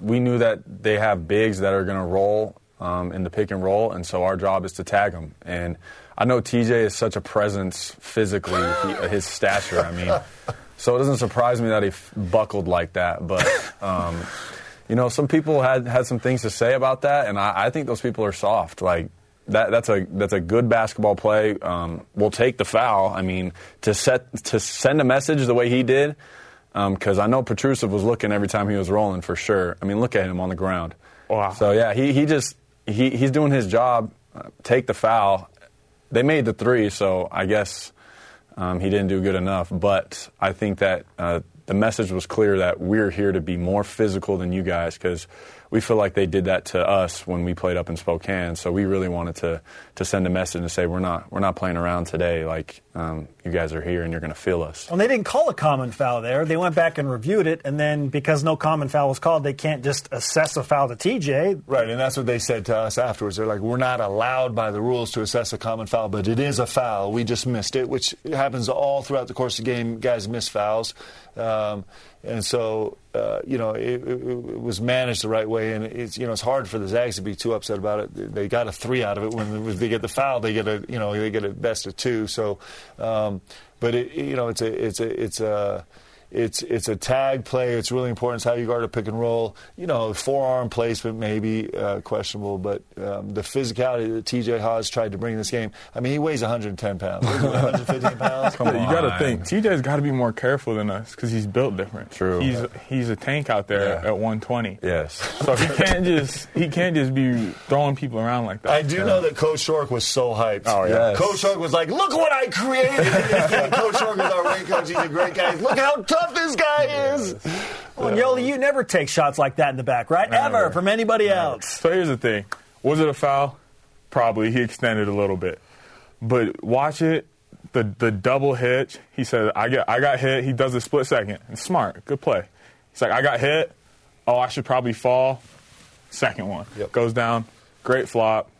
we knew that they have bigs that are going to roll um, in the pick and roll, and so our job is to tag them. And I know T J is such a presence physically, he, his stature, I mean. So it doesn't surprise me that he f- buckled like that, but... Um, You know, some people had, had some things to say about that, and I, I think those people are soft. Like, that that's a that's a good basketball play. Um, we'll take the foul. I mean, to set to send a message the way he did, because um, I know Petrusev was looking every time he was rolling for sure. I mean, look at him on the ground. Wow. So yeah, he he just he he's doing his job. Uh, take the foul. They made the three, so I guess um, he didn't do good enough. But I think that. Uh, The message was clear that we're here to be more physical than you guys, because we feel like they did that to us when we played up in Spokane. So we really wanted to to send a message and say we're not we're not playing around today. Like um, you guys are here and you're going to feel us. Well, they didn't call a common foul there. They went back and reviewed it, and then because no common foul was called, they can't just assess a foul to T J. Right, and that's what they said to us afterwards. They're like, we're not allowed by the rules to assess a common foul, but it is a foul. We just missed it, which happens all throughout the course of the game. Guys miss fouls. Um, and so, uh, you know, it, it, it was managed the right way. And, it's you know, it's hard for the Zags to be too upset about it. They got a three out of it. When they get the foul, they get a, you know, they get a best of two. So, um, but, it, you know, it's a, it's a, it's a, It's it's a tag play. It's really important. It's how you guard a pick and roll. You know, forearm placement may be uh, questionable, but um, the physicality that T J Haws tried to bring this game. I mean, he weighs one hundred ten pounds. one hundred fifteen pounds. Come on. You got to think. T J's got to be more careful than us because he's built different. True. He's yeah. he's a tank out there yeah. at one twenty. Yes. So he can't just he can't just be throwing people around like that. I do yeah. know that Coach Shork was so hyped. Oh yeah. Yes. Coach Shork was like, "Look what I created." Coach Shork was our ring coach. He's a great guy. Look how tough this guy is. Yes. Well, yeah. Yoeli, you never take shots like that in the back, right? Never. Ever from anybody never. else. So here's the thing. Was it a foul? Probably. He extended a little bit. But watch it. The the double hitch. He said, I got, I got hit. He does a split second. It's smart. Good play. He's like, I got hit. Oh, I should probably fall. Second one. Yep. Goes down. Great flop.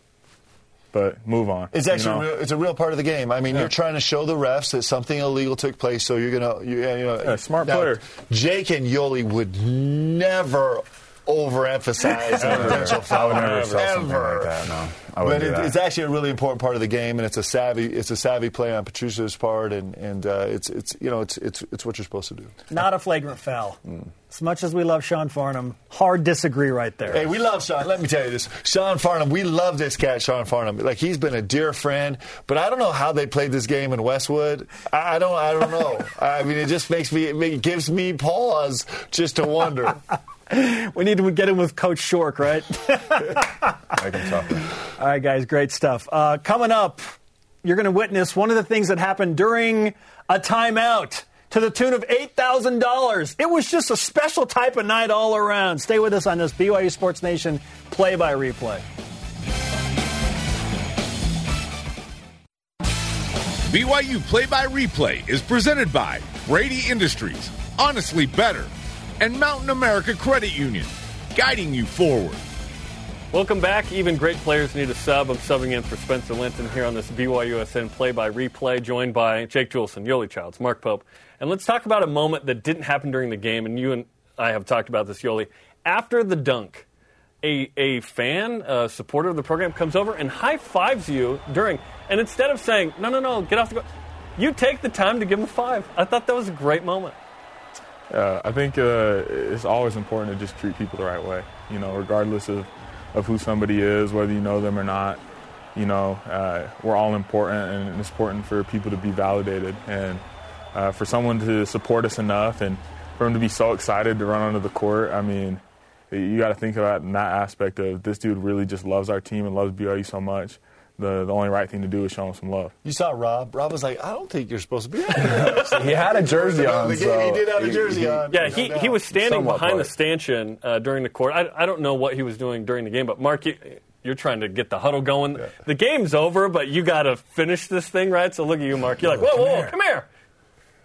But move on. It's actually you know? it's a real part of the game. I mean, yeah. you're trying to show the refs that something illegal took place, so you're gonna you, you know yeah, smart now, player. Jake and Yoeli would never overemphasize a potential foul. I would never sell something like that. No, I wouldn't do that. But it's actually a really important part of the game, and it's a savvy it's a savvy play on Petrusev's part, and and uh, it's it's you know it's it's it's what you're supposed to do. Not a flagrant foul. Mm. As much as we love Shawn Farnham, hard disagree right there. Hey, we love Shawn. Let me tell you this. Shawn Farnham, we love this cat, Shawn Farnham. Like, he's been a dear friend, but I don't know how they played this game in Westwood. I don't I don't know. I mean, it just makes me, it gives me pause just to wonder. We need to get in with Coach Shork, right? Make him tough. All right, guys, great stuff. Uh, coming up, you're going to witness one of the things that happened during a timeout, to the tune of eight thousand dollars. It was just a special type of night all around. Stay with us on this B Y U Sports Nation play-by-replay. B Y U play-by-replay is presented by Brady Industries, Honestly Better, and Mountain America Credit Union, guiding you forward. Welcome back. Even great players need a sub. I'm subbing in for Spencer Linton here on this B Y U S N play-by-replay, joined by Jake Toulson, Yoeli Childs, Mark Pope. And let's talk about a moment that didn't happen during the game, and you and I have talked about this, Yoeli. After the dunk, a, a fan, a supporter of the program, comes over and high-fives you during. And instead of saying, no, no, no, get off the court, you take the time to give him a five. I thought that was a great moment. Uh, I think uh, it's always important to just treat people the right way, you know, regardless of, of who somebody is, whether you know them or not. You know, uh, we're all important, and it's important for people to be validated. And Uh, for someone to support us enough and for him to be so excited to run onto the court, I mean, you got to think about in that aspect of this dude really just loves our team and loves B Y U so much. The, the only right thing to do is show him some love. You saw Rob. Rob was like, I don't think you're supposed to be out here. So he had a jersey on. He did have a jersey on. Yeah, he, he was standing behind the stanchion uh, during the court. I, I don't know what he was doing during the game, but Mark, you, you're trying to get the huddle going. Yeah. The game's over, but you got to finish this thing, right? So look at you, Mark. You're like, whoa, whoa, whoa, come here.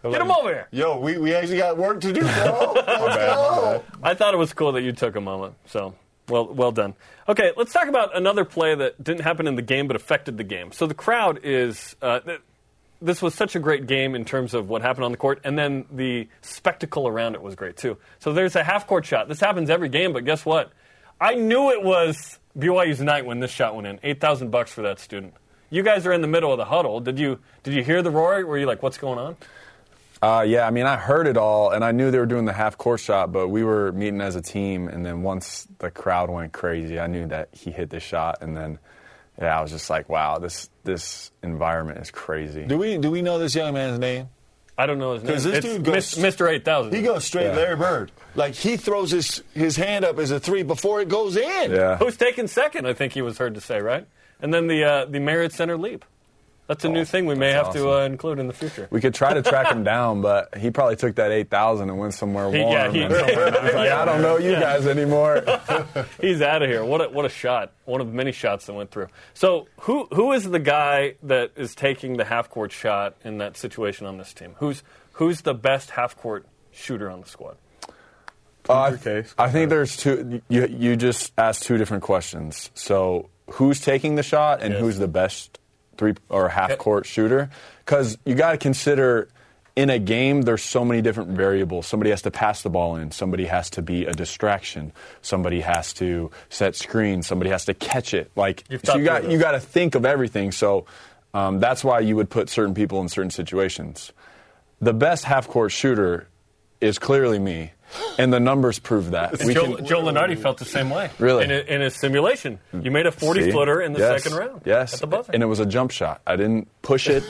Get him over here. Yo, we, we actually got work to do, bro. Let's go. I thought it was cool that you took a moment, so... Well, well done. Okay, let's talk about another play that didn't happen in the game but affected the game. So the crowd is uh, – this was such a great game in terms of what happened on the court, and then the spectacle around it was great too. So there's a half-court shot. This happens every game, but guess what? I knew it was B Y U's night when this shot went in. eight thousand dollars for that student. You guys are in the middle of the huddle. Did you did you hear the roar? Were you like, what's going on? Uh, yeah, I mean, I heard it all, and I knew they were doing the half-court shot, but we were meeting as a team, and then once the crowd went crazy, I knew that he hit this shot, and then, yeah, I was just like, wow, this this environment is crazy. Do we do we know this young man's name? I don't know his name. Because this it's dude goes... Mister eight thousand. He goes straight yeah. Larry Bird. Like, he throws his, his hand up as a three before it goes in. Yeah. Who's taking second, I think he was heard to say, right? And then the uh, the Marriott Center leap. That's a oh, new thing we may have awesome. to uh, include in the future. We could try to track him down, but he probably took that eight thousand and went somewhere warm. He, yeah, he, and somewhere and I was like, yeah, I don't know you yeah. guys anymore. He's out of here. What a, what a shot. One of many shots that went through. So who who is the guy that is taking the half-court shot in that situation on this team? Who's who's the best half-court shooter on the squad? Uh, case, I think there's two. You, you just asked two different questions. So who's taking the shot and yes. who's the best three or half-court shooter, because you got to consider in a game there's so many different variables. Somebody has to pass the ball in. Somebody has to be a distraction. Somebody has to set screen. Somebody has to catch it. Like so you got you got to think of everything. So um, that's why you would put certain people in certain situations. The best half-court shooter is clearly me. And the numbers prove that. Joe, can, Joe Lunardi felt the same way. Really? In a, in a simulation. You made a forty-footer in the yes. second round. Yes. At the buzzer. And it was a jump shot. I didn't push it.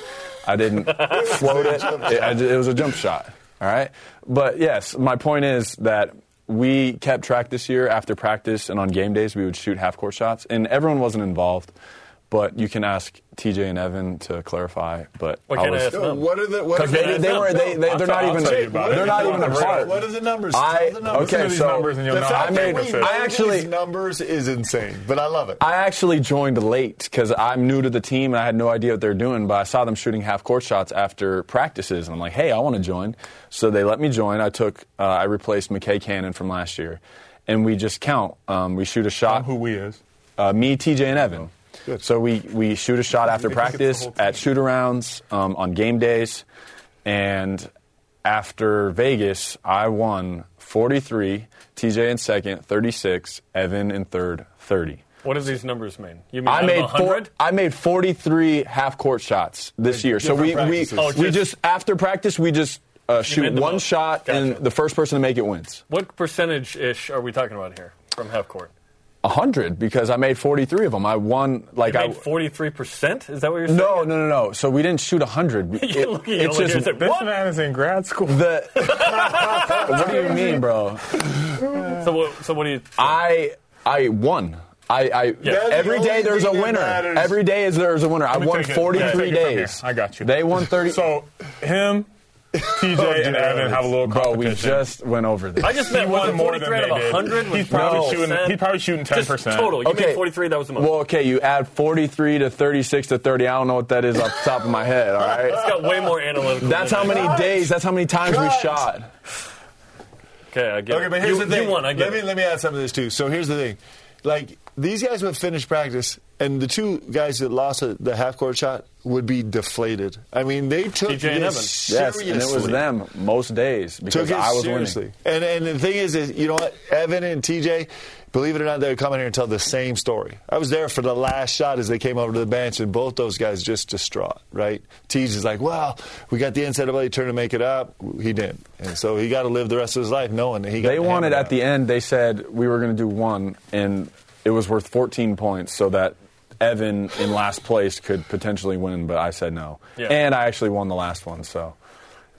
I didn't float it. It, I, it was a jump shot. All right? But, yes, my point is that we kept track this year after practice, and on game days we would shoot half-court shots. And everyone wasn't involved. But you can ask T J and Evan to clarify. But what I can was, I ask them? What are the? Because they, they, they were they, they they're I'll not even they're not even a part. What are the numbers? I, the numbers. Okay, so numbers and you'll the know fact I made that we I actually numbers is insane, but I love it. I actually joined late because I'm new to the team and I had no idea what they're doing. But I saw them shooting half court shots after practices, and I'm like, hey, I want to join. So they let me join. I took uh, I replaced McKay Cannon from last year, and we just count. Um, we shoot a shot. Who we is? Uh, me, T J, and Evan. Good. So we, we shoot a shot after practice, at shoot-arounds, um, on game days. And after Vegas, I won forty-three, T J in second, thirty-six, Evan in third, thirty. What do these numbers mean? You mean I made four, I made forty-three half-court shots this year. So we, we, oh, we just, after practice, we just uh, shoot one most. shot, gotcha. And the first person to make it wins. What percentage-ish are we talking about here from half-court? A hundred, because I made forty-three of them. I won, like you made forty-three percent? Is that what you're saying? No, no, no, no. So we didn't shoot a hundred. It, it's just like, this what? Man is in grad school. The, what do you mean, bro? So what? So what do you? So? I I won. I, I yes. every day there's a winner. Every day is there's a winner. I won forty-three yeah, days. I got you. They won thirty. So him. T J oh, and Evan have a little competition. Bro, we just went over this. I just meant one more than they did. He's probably, no, shooting, he's probably shooting ten percent. Just total. You okay. made forty-three, that was the most. Well, okay, you add forty-three to thirty-six to thirty. I don't know what that is off the top of my head, all right? It's got way more analytical. That's how many days, that's how many times Cut. we shot. Okay, I get okay, it. Okay, but here's you, the thing. You won, I get let it. Me, let me add something to this, too. So here's the thing. Like, these guys would finish practice, and the two guys that lost the half-court shot would be deflated. I mean, they took T J and Evan seriously. Yes, and it was them most days because took it I was seriously. winning. And, and the thing is, is, you know what, Evan and T J, believe it or not, they would come in here and tell the same story. I was there for the last shot as they came over to the bench, and both those guys just distraught, right? T J's like, well, we got the N C double A turn to make it up. He didn't. And so he got to live the rest of his life knowing that he got They wanted, at the end, they said we were going to do one, and it was worth fourteen points so that Evan in last place could potentially win, but I said no. Yeah. And I actually won the last one, so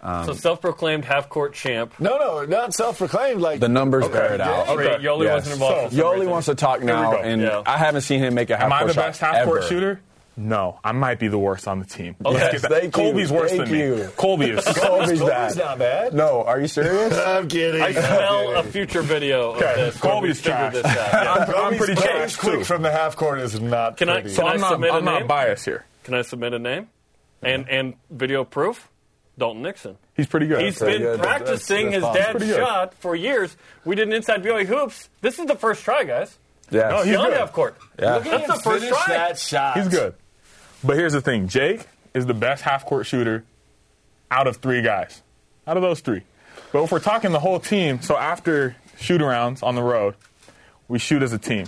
Um, so self-proclaimed half-court champ. No, no, not self-proclaimed. Like the numbers okay. bear it out. Okay. Okay. Yoeli yes. wasn't involved. So, Yoeli reason. wants to talk now, and yeah. I haven't seen him make a half-court shot. Am I the best half-court ever. shooter? No, I might be the worst on the team. Okay. Yes, thank Colby's you. worse thank than you. me. Colby is. Colby's, Colby's bad. not bad. No, are you serious? I'm kidding. I smell a future video okay. of this. Colby's trash. This out. Yeah. I'm, Colby's I'm pretty trash too. From the half court is not. Can pretty. I? Can so I I'm not, submit I'm a name? I'm not biased here. Can I submit a name? And and video proof? Dalton Nixon. He's pretty good. He's pretty been good. practicing that's, that's, that's his dad's shot for years. We did an Inside B Y U Hoops. This is the first try, guys. Yeah, no, he's on good. half court. Yeah. Look at that's the first try. That shot. He's good. But here's the thing. Jake is the best half-court shooter out of three guys, out of those three. But if we're talking the whole team, so after shoot-arounds on the road, we shoot as a team.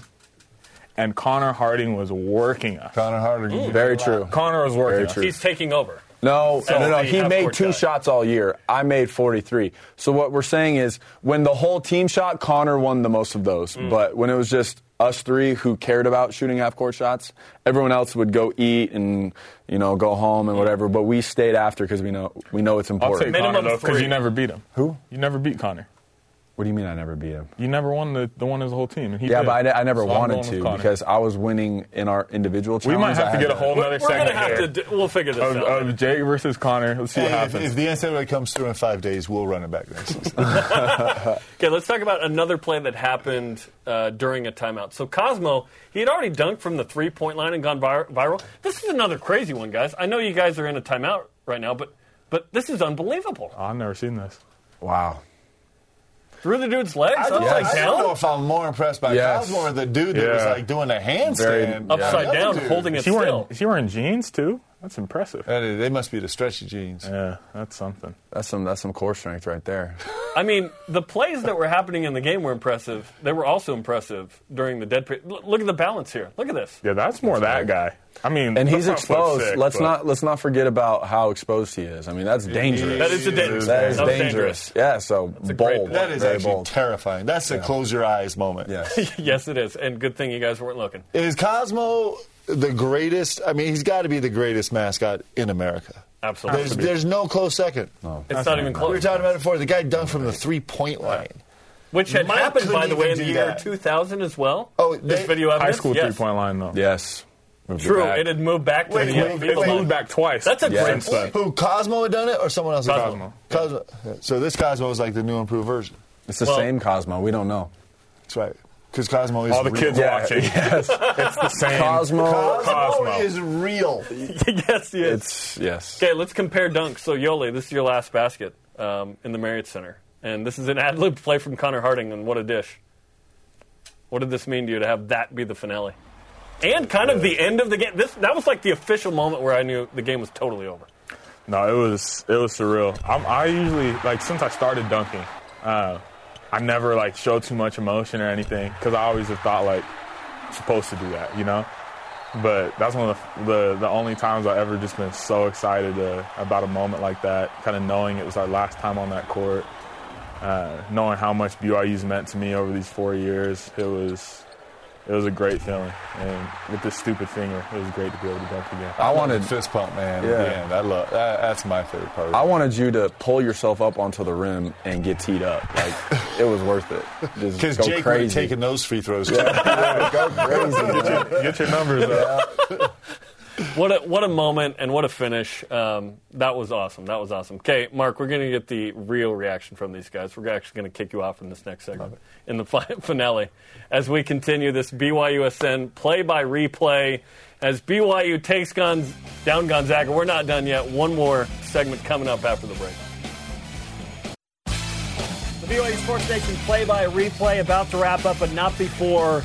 And Connor Harding was working us. Connor Harding. Mm, very true. Connor was working us. He's taking over. No, so no, no. He made two guy. shots all year. I made forty-three. So what we're saying is when the whole team shot, Connor won the most of those. Mm. But when it was just us three who cared about shooting half-court shots, everyone else would go eat and, you know, go home and whatever. But we stayed after because we know we know it's important. I'll take Connor, because you never beat him. Who? You never beat Connor. What do you mean I never beat him? You never won the, the one as a whole team. And he yeah, did. but I, I never so wanted to because I was winning in our individual challenge. We might have I to get a whole other segment have to do, We'll figure this of, out. Of Jake versus Connor. Let's see hey, what happens. If, if the N C double A comes through in five days, we'll run it back next season. Okay, let's talk about another play that happened uh, during a timeout. So Cosmo, he had already dunked from the three-point line and gone vir- viral. This is another crazy one, guys. I know you guys are in a timeout right now, but but this is unbelievable. Oh, I've never seen this. Wow. Through the dude's legs? I, yes. like, I don't know if I'm more impressed by yes. Cosmo or the dude that yeah. was, like, doing a handstand. Upside yeah. down, dude. holding it is still. Wearing, is he wearing jeans, too? That's impressive. That is, they must be the stretchy jeans. Yeah, that's something. That's some that's some core strength right there. I mean, the plays that were happening in the game were impressive. They were also impressive during the dead period. L- look at the balance here. Look at this. Yeah, that's more that's that right. guy. I mean, and he's exposed. Sick, let's but. not let's not forget about how exposed he is. I mean, that's dangerous. That is a dangerous. That is dangerous. dangerous. Yeah, so bold. That is Very actually bold. terrifying. That's yeah. a close your eyes moment. Yes, yes, it is. And good thing you guys weren't looking. Is Cosmo the greatest? I mean, he's got to be the greatest mascot in America. Absolutely. There's, there's no close second. No, it's not even close. We were talking about it before. The guy dunked from the three-point line. Which had Mike happened, by the way, in the year that. two thousand as well. Oh, they, this video evidence? High school yes. three-point line, though. Yes. Moved True, it, it had moved back to wait, the wait, wait, moved back twice. That's a yeah. great Who, Cosmo had done it or someone else? Cosmo. Cosmo. Cosmo. So this Cosmo is like the new improved version. It's the well, same Cosmo. We don't know. That's right. Because Cosmo is All the real. kids yeah, watching. Yes. It's the same. Cosmo. Cosmo, Cosmo. is real. Yes, he is. It's, yes. Okay, let's compare dunks. So, Yoeli, this is your last basket um, in the Marriott Center. And this is an ad-lib play from Connor Harding, and what a dish. What did this mean to you to have that be the finale? And kind of the end of the game. This That was like the official moment where I knew the game was totally over. No, it was it was surreal. I'm, I usually, like, since I started dunking, uh, I never, like, showed too much emotion or anything because I always have thought, like, I'm supposed to do that, you know? But that's one of the the, the only times I've ever just been so excited uh, about a moment like that, kind of knowing it was our last time on that court, uh, knowing how much B Y U's meant to me over these four years. It was it was a great feeling. And with this stupid finger, it was great to be able to dunk again. I, I wanted the fist pump, man. Yeah. I love, that, that's my favorite part. I wanted you to pull yourself up onto the rim and get teed up. Like, it was worth it. Because Jake crazy. would have taken those free throws. Yeah, yeah, go crazy. Get your, get your numbers up. Yeah. What a, what a moment and what a finish. Um, that was awesome. That was awesome. Okay, Mark, we're going to get the real reaction from these guys. We're actually going to kick you off from this next segment in the fi- finale as we continue this B Y U S N play-by-replay as B Y U takes Gonz- down Gonzaga. We're not done yet. One more segment coming up after the break. The B Y U Sports Nation play-by-replay about to wrap up, but not before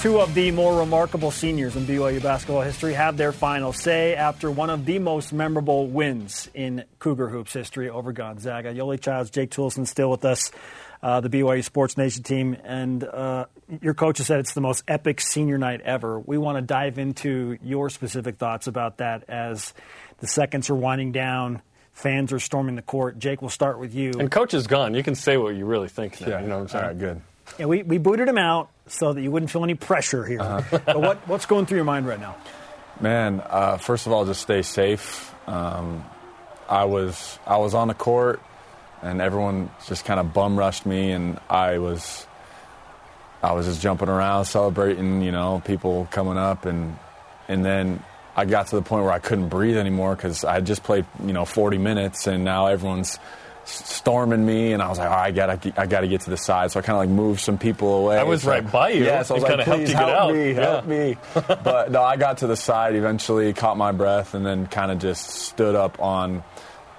two of the more remarkable seniors in B Y U basketball history have their final say after one of the most memorable wins in Cougar Hoops history over Gonzaga. Yoeli Childs, Jake Toulson still with us, uh, the B Y U Sports Nation team. And uh, your coach has said it's the most epic senior night ever. We want to dive into your specific thoughts about that as the seconds are winding down. Fans are storming the court. Jake, we'll start with you. And coach is gone. You can say what you really think now. Yeah, you know what I'm saying? All right, good. Yeah, we, we booted him out so that you wouldn't feel any pressure here. Uh-huh. But what, what's going through your mind right now? Man, uh, first of all, just stay safe. Um, I was I was on the court, and everyone just kind of bum rushed me, and I was I was just jumping around, celebrating, you know, people coming up, and and then I got to the point where I couldn't breathe anymore because I had just played, you know, forty minutes, and now everyone's storming me, and I was like, all right, I gotta I gotta get to the side. So I kind of like moved some people away. I was so, right by you. Yeah, so I was like, please help me, help me. But no, I got to the side eventually, caught my breath, and then kind of just stood up on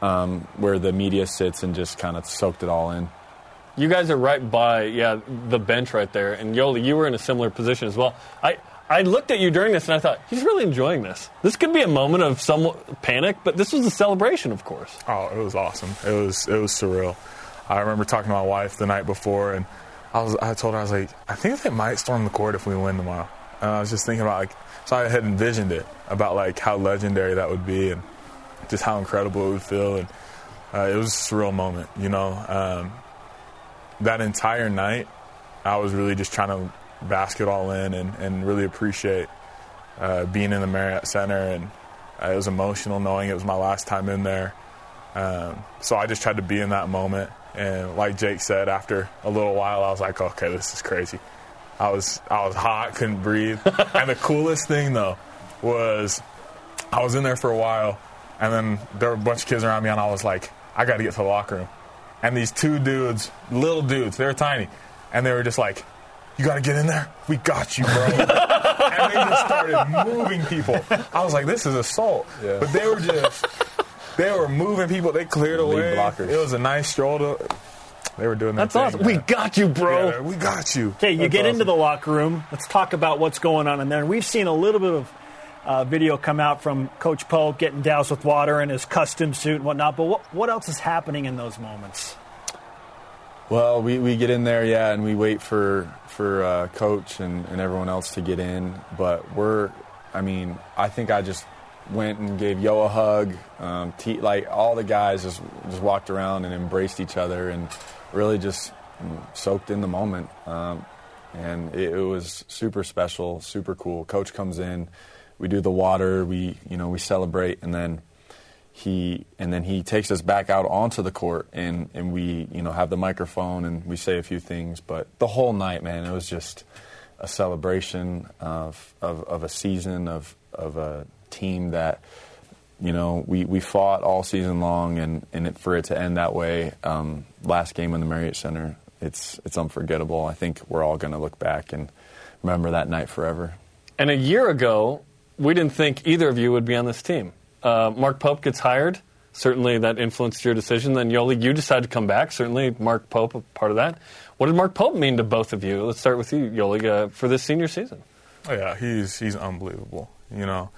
um, where the media sits and just kind of soaked it all in. You guys are right by, yeah, the bench right there. And Yoeli, you were in a similar position as well. I, I looked at you during this and I thought, he's really enjoying this. This could be a moment of some panic, but this was a celebration, of course. Oh, it was awesome. It was it was surreal. I remember talking to my wife the night before, and I was I told her, I was like, I think they might storm the court if we win tomorrow. And I was just thinking about, like, so I had envisioned it, about, like, how legendary that would be and just how incredible it would feel. And uh, it was a surreal moment, you know. Um, that entire night, I was really just trying to bask it all in and, and really appreciate uh, being in the Marriott Center, and uh, it was emotional knowing it was my last time in there. Um, so I just tried to be in that moment, and like Jake said, after a little while I was like, okay, this is crazy. I was I was hot, couldn't breathe. And the coolest thing though was I was in there for a while, and then there were a bunch of kids around me, and I was like, I got to get to the locker room. And these two dudes, little dudes, they were tiny, and they were just like, you got to get in there? We got you, bro. And they just started moving people. I was like, this is assault. Yeah. But they were just, they were moving people. They cleared away. Blockers. It was a nice stroll. To, they were doing that. That's awesome. Man. We got you, bro. Yeah, we got you. Okay, you That's get awesome. Into the locker room. Let's talk about what's going on in there. And we've seen a little bit of uh, video come out from Coach Pope getting doused with water in his custom suit and whatnot. But what, what else is happening in those moments? Well, we, we get in there, yeah, and we wait for for uh, Coach and, and everyone else to get in. But we're, I mean, I think I just went and gave Yo a hug. Um, te- like, all the guys just, just walked around and embraced each other and really just soaked in the moment. Um, and it, it was super special, super cool. Coach comes in, we do the water, we, you know, we celebrate, and then He and then he takes us back out onto the court, and, and we, you know, have the microphone and we say a few things. But the whole night, man, it was just a celebration of of, of a season of of a team that, you know, we, we fought all season long, and, and it, for it to end that way, um, last game in the Marriott Center, it's it's unforgettable. I think we're all going to look back and remember that night forever. And a year ago, we didn't think either of you would be on this team. Uh, Mark Pope gets hired. Certainly that influenced your decision. Then, Yoeli, you decided to come back. Certainly Mark Pope, a part of that. What did Mark Pope mean to both of you? Let's start with you, Yoeli, uh, for this senior season. Oh, yeah, he's he's unbelievable. You know,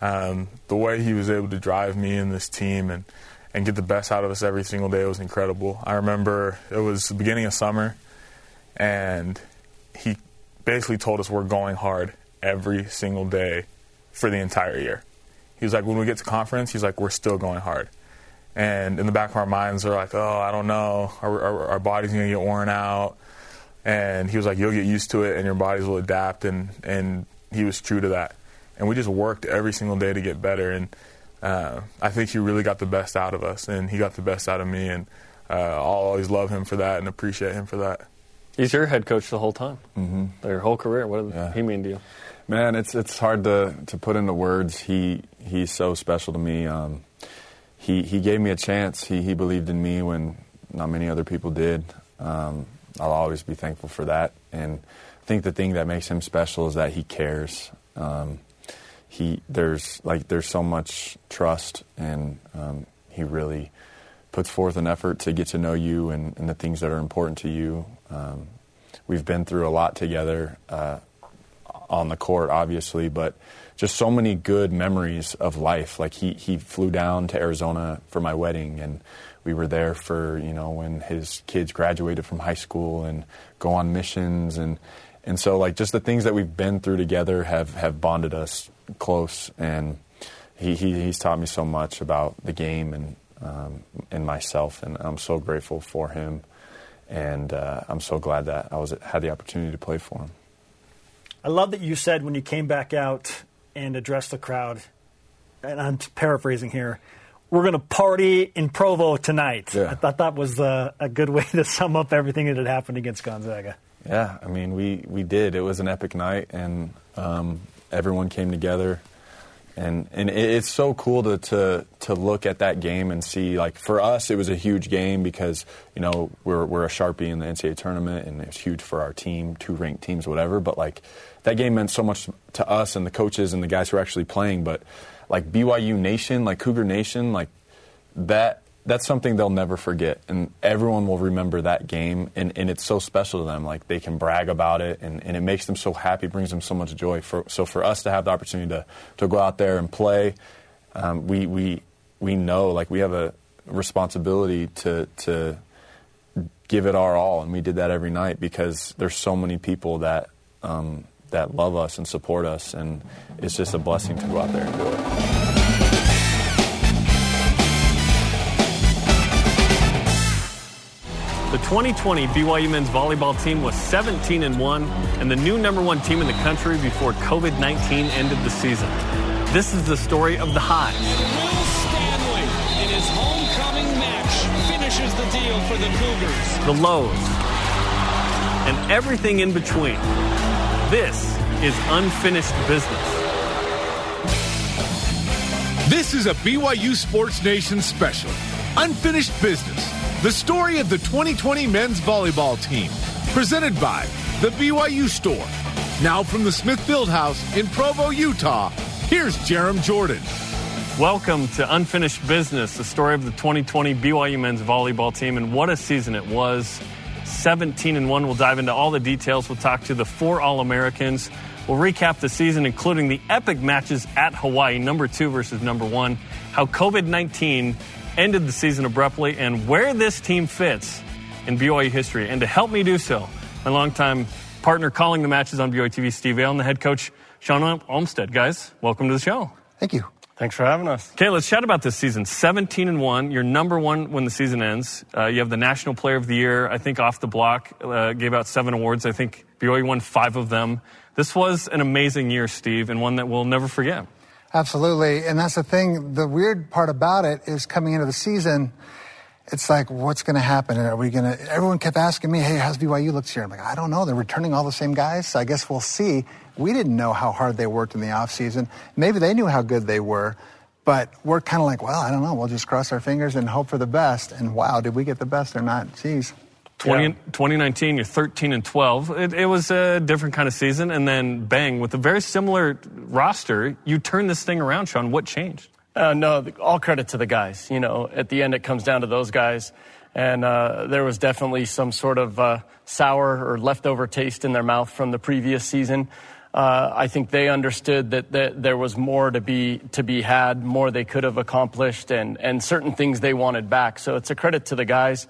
um, the way he was able to drive me and this team and, and get the best out of us every single day was incredible. I remember it was the beginning of summer, and he basically told us we're going hard every single day for the entire year. He was like, when we get to conference, he's like, we're still going hard. And in the back of our minds, they're like, oh, I don't know. Our, our, our body's going to get worn out. And he was like, you'll get used to it, and your bodies will adapt. And, and he was true to that. And we just worked every single day to get better. And uh, I think he really got the best out of us, and he got the best out of me. And uh, I'll always love him for that and appreciate him for that. He's your head coach the whole time, mm-hmm. Their whole career. What did yeah. he mean to you? Man, it's it's hard to, to put into words. He he's so special to me. Um, he he gave me a chance. He he believed in me when not many other people did. Um, I'll always be thankful for that. And I think the thing that makes him special is that he cares. Um, he there's like there's so much trust, and um, he really puts forth an effort to get to know you and, and the things that are important to you. Um, we've been through a lot together. Uh, on the court, obviously, but just so many good memories of life. Like, he, he flew down to Arizona for my wedding, and we were there for, you know, when his kids graduated from high school and go on missions. And, and so, like, just the things that we've been through together have, have bonded us close. And he, he he's taught me so much about the game and, um, and myself, and I'm so grateful for him. And uh, I'm so glad that I was had the opportunity to play for him. I love that you said when you came back out and addressed the crowd, and I'm paraphrasing here, we're going to party in Provo tonight. Yeah. I thought that was uh, a good way to sum up everything that had happened against Gonzaga. Yeah, I mean, we, we did. It was an epic night, and um, everyone came together. And and it's so cool to, to to look at that game and see, like, for us, it was a huge game because, you know, we're we're a Sharpie in the N C A A tournament, and it's huge for our team, two ranked teams, whatever. But, like, that game meant so much to us and the coaches and the guys who are actually playing. But, like, B Y U Nation, like, Cougar Nation, like, that that's something they'll never forget. And everyone will remember that game, and, and it's so special to them. Like, they can brag about it, and, and it makes them so happy, brings them so much joy. For, so for us to have the opportunity to, to go out there and play, um, we we we know, like, we have a responsibility to to give it our all, and we did that every night because there's so many people that um, that love us and support us, and it's just a blessing to go out there and do it. The twenty twenty B Y U men's volleyball team was seventeen and one and the new number one team in the country before covid nineteen ended the season. This is the story of the highs. Will Stanley, in his homecoming match, finishes the deal for the Cougars. The lows. And everything in between. This is unfinished business. This is a B Y U Sports Nation special. Unfinished business. The story of the twenty twenty men's volleyball team, presented by the B Y U Store. Now from the Smithfield House in Provo, Utah, here's Jerem Jordan. Welcome to Unfinished Business, the story of the twenty twenty B Y U men's volleyball team, and what a season it was. seventeen and one We'll dive into all the details. We'll talk to the four All-Americans. We'll recap the season, including the epic matches at Hawaii, number two versus number one, how covid nineteen ended the season abruptly, and where this team fits in B Y U history. And to help me do so, my longtime partner calling the matches on B Y U T V, Steve Vail, and the head coach, Shawn Olmstead. Guys, welcome to the show. Thank you. Thanks for having us. Okay, let's chat about this season. seventeen and one You're number one when the season ends. Uh, you have the National Player of the Year. I think off the block uh, gave out seven awards. I think B Y U won five of them. This was an amazing year, Steve, and one that we'll never forget. Absolutely, and that's the thing. The weird part about it is coming into the season, it's like, what's going to happen? And are we going to? Everyone kept asking me, "Hey, how's B Y U looks here?" I'm like, I don't know. They're returning all the same guys, so I guess we'll see. We didn't know how hard they worked in the off season. Maybe they knew how good they were, but we're kind of like, well, I don't know. We'll just cross our fingers and hope for the best. And wow, did we get the best or not? Jeez. twenty, yeah. twenty nineteen you're thirteen and twelve It, it was a different kind of season, and then bang, with a very similar roster, you turn this thing around, Shawn. What changed? Uh, no, the, all credit to the guys. You know, at the end, it comes down to those guys, and uh, there was definitely some sort of uh, sour or leftover taste in their mouth from the previous season. Uh, I think they understood that, that there was more to be to be had, more they could have accomplished, and and certain things they wanted back. So it's a credit to the guys.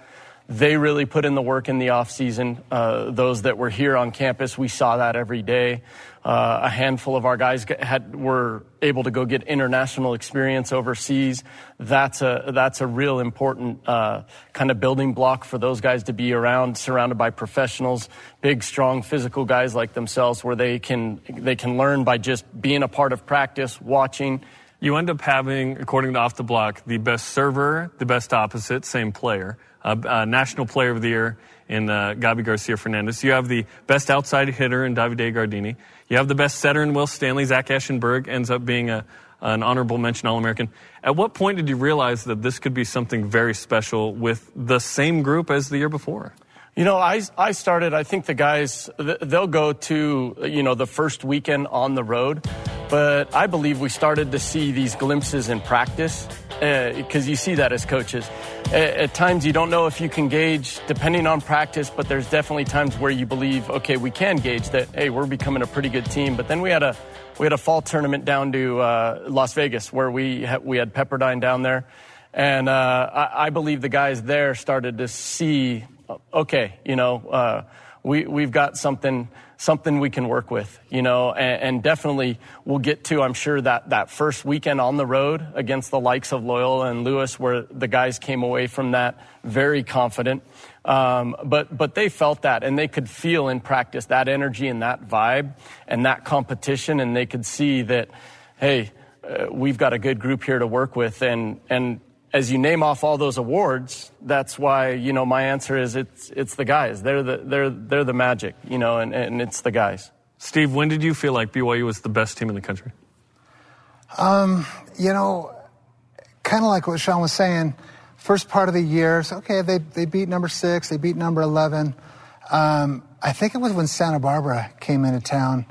They really put in the work in the offseason. Uh, those that were here on campus, we saw that every day. Uh, a handful of our guys had were able to go get international experience overseas. That's a that's a real important uh, kind of building block for those guys to be around, surrounded by professionals, big, strong, physical guys like themselves, where they can they can learn by just being a part of practice, watching. You end up having, according to Off the Block, the best server, the best opposite, same player. Uh, uh, National Player of the Year in uh, Gabi Garcia Fernandez. You have the best outside hitter in Davide Gardini. You have the best setter in Will Stanley. Zach Eschenberg ends up being a, an honorable mention All-American. At what point did you realize that this could be something very special with the same group as the year before? You know, I, I started, I think the guys, they'll go to, you know, the first weekend on the road. But I believe we started to see these glimpses in practice because uh, you see that as coaches. At, at times you don't know if you can gauge depending on practice, but there's definitely times where you believe, okay, we can gauge that, hey, we're becoming a pretty good team. But then we had a we had a fall tournament down to uh, Las Vegas where we, ha- we had Pepperdine down there. And uh, I-, I believe the guys there started to see... Okay, you know, uh, we, we've got something something we can work with, you know, and, and definitely we'll get to, I'm sure, that, that first weekend on the road against the likes of Loyola and Lewis where the guys came away from that very confident. Um, but but they felt that, and they could feel in practice that energy and that vibe and that competition, and they could see that, hey, uh, we've got a good group here to work with, and and as you name off all those awards, that's why, you know, my answer is it's it's the guys. They're the they're they're the magic, you know, and, and it's the guys. Steve, when did you feel like B Y U was the best team in the country? Um, you know, kind of like what Shawn was saying, first part of the year, it's okay, they they beat number six, they beat number eleven. Um, I think it was when Santa Barbara came into town,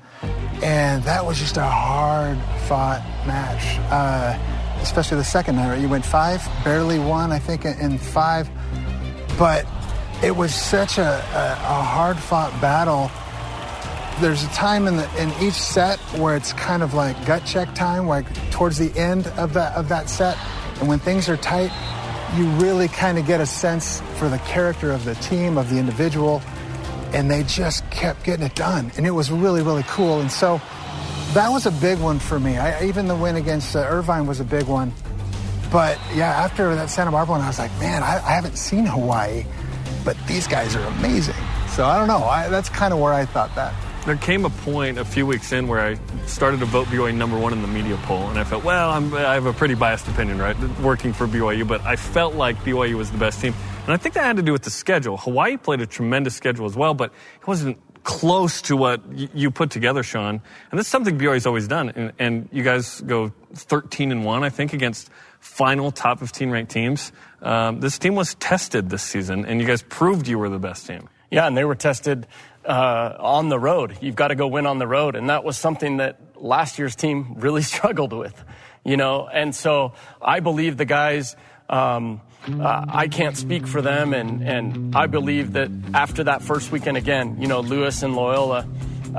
and that was just a hard-fought match. Uh, especially the second night, right? You went five, barely won, I think, in five. But it was such a, a, a hard-fought battle. There's a time in the, in each set where it's kind of like gut-check time, like towards the end of that of that set. And when things are tight, you really kind of get a sense for the character of the team, of the individual, and they just kept getting it done. And it was really, really cool. And so that was a big one for me. I, even the win against uh, Irvine was a big one. But, yeah, after that Santa Barbara one, I was like, man, I, I haven't seen Hawaii, but these guys are amazing. So I don't know. I, that's kind of where I thought that. There came a point a few weeks in where I started to vote B Y U number one in the media poll, and I felt, well, I'm, I have a pretty biased opinion, right, working for B Y U, but I felt like B Y U was the best team. And I think that had to do with the schedule. Hawaii played a tremendous schedule as well, but it wasn't close to what y- you put together, Shawn. And this is something B Y U's always done, and, and you guys go thirteen and one, I think, against final top fifteen ranked teams. Um, this team was tested this season, and you guys proved you were the best team. Yeah, and they were tested uh on the road. You've got to go win on the road, and that was something that last year's team really struggled with, you know. And so I believe the guys, um uh, I can't speak for them, and and I believe that after that first weekend again, you know, Lewis and Loyola,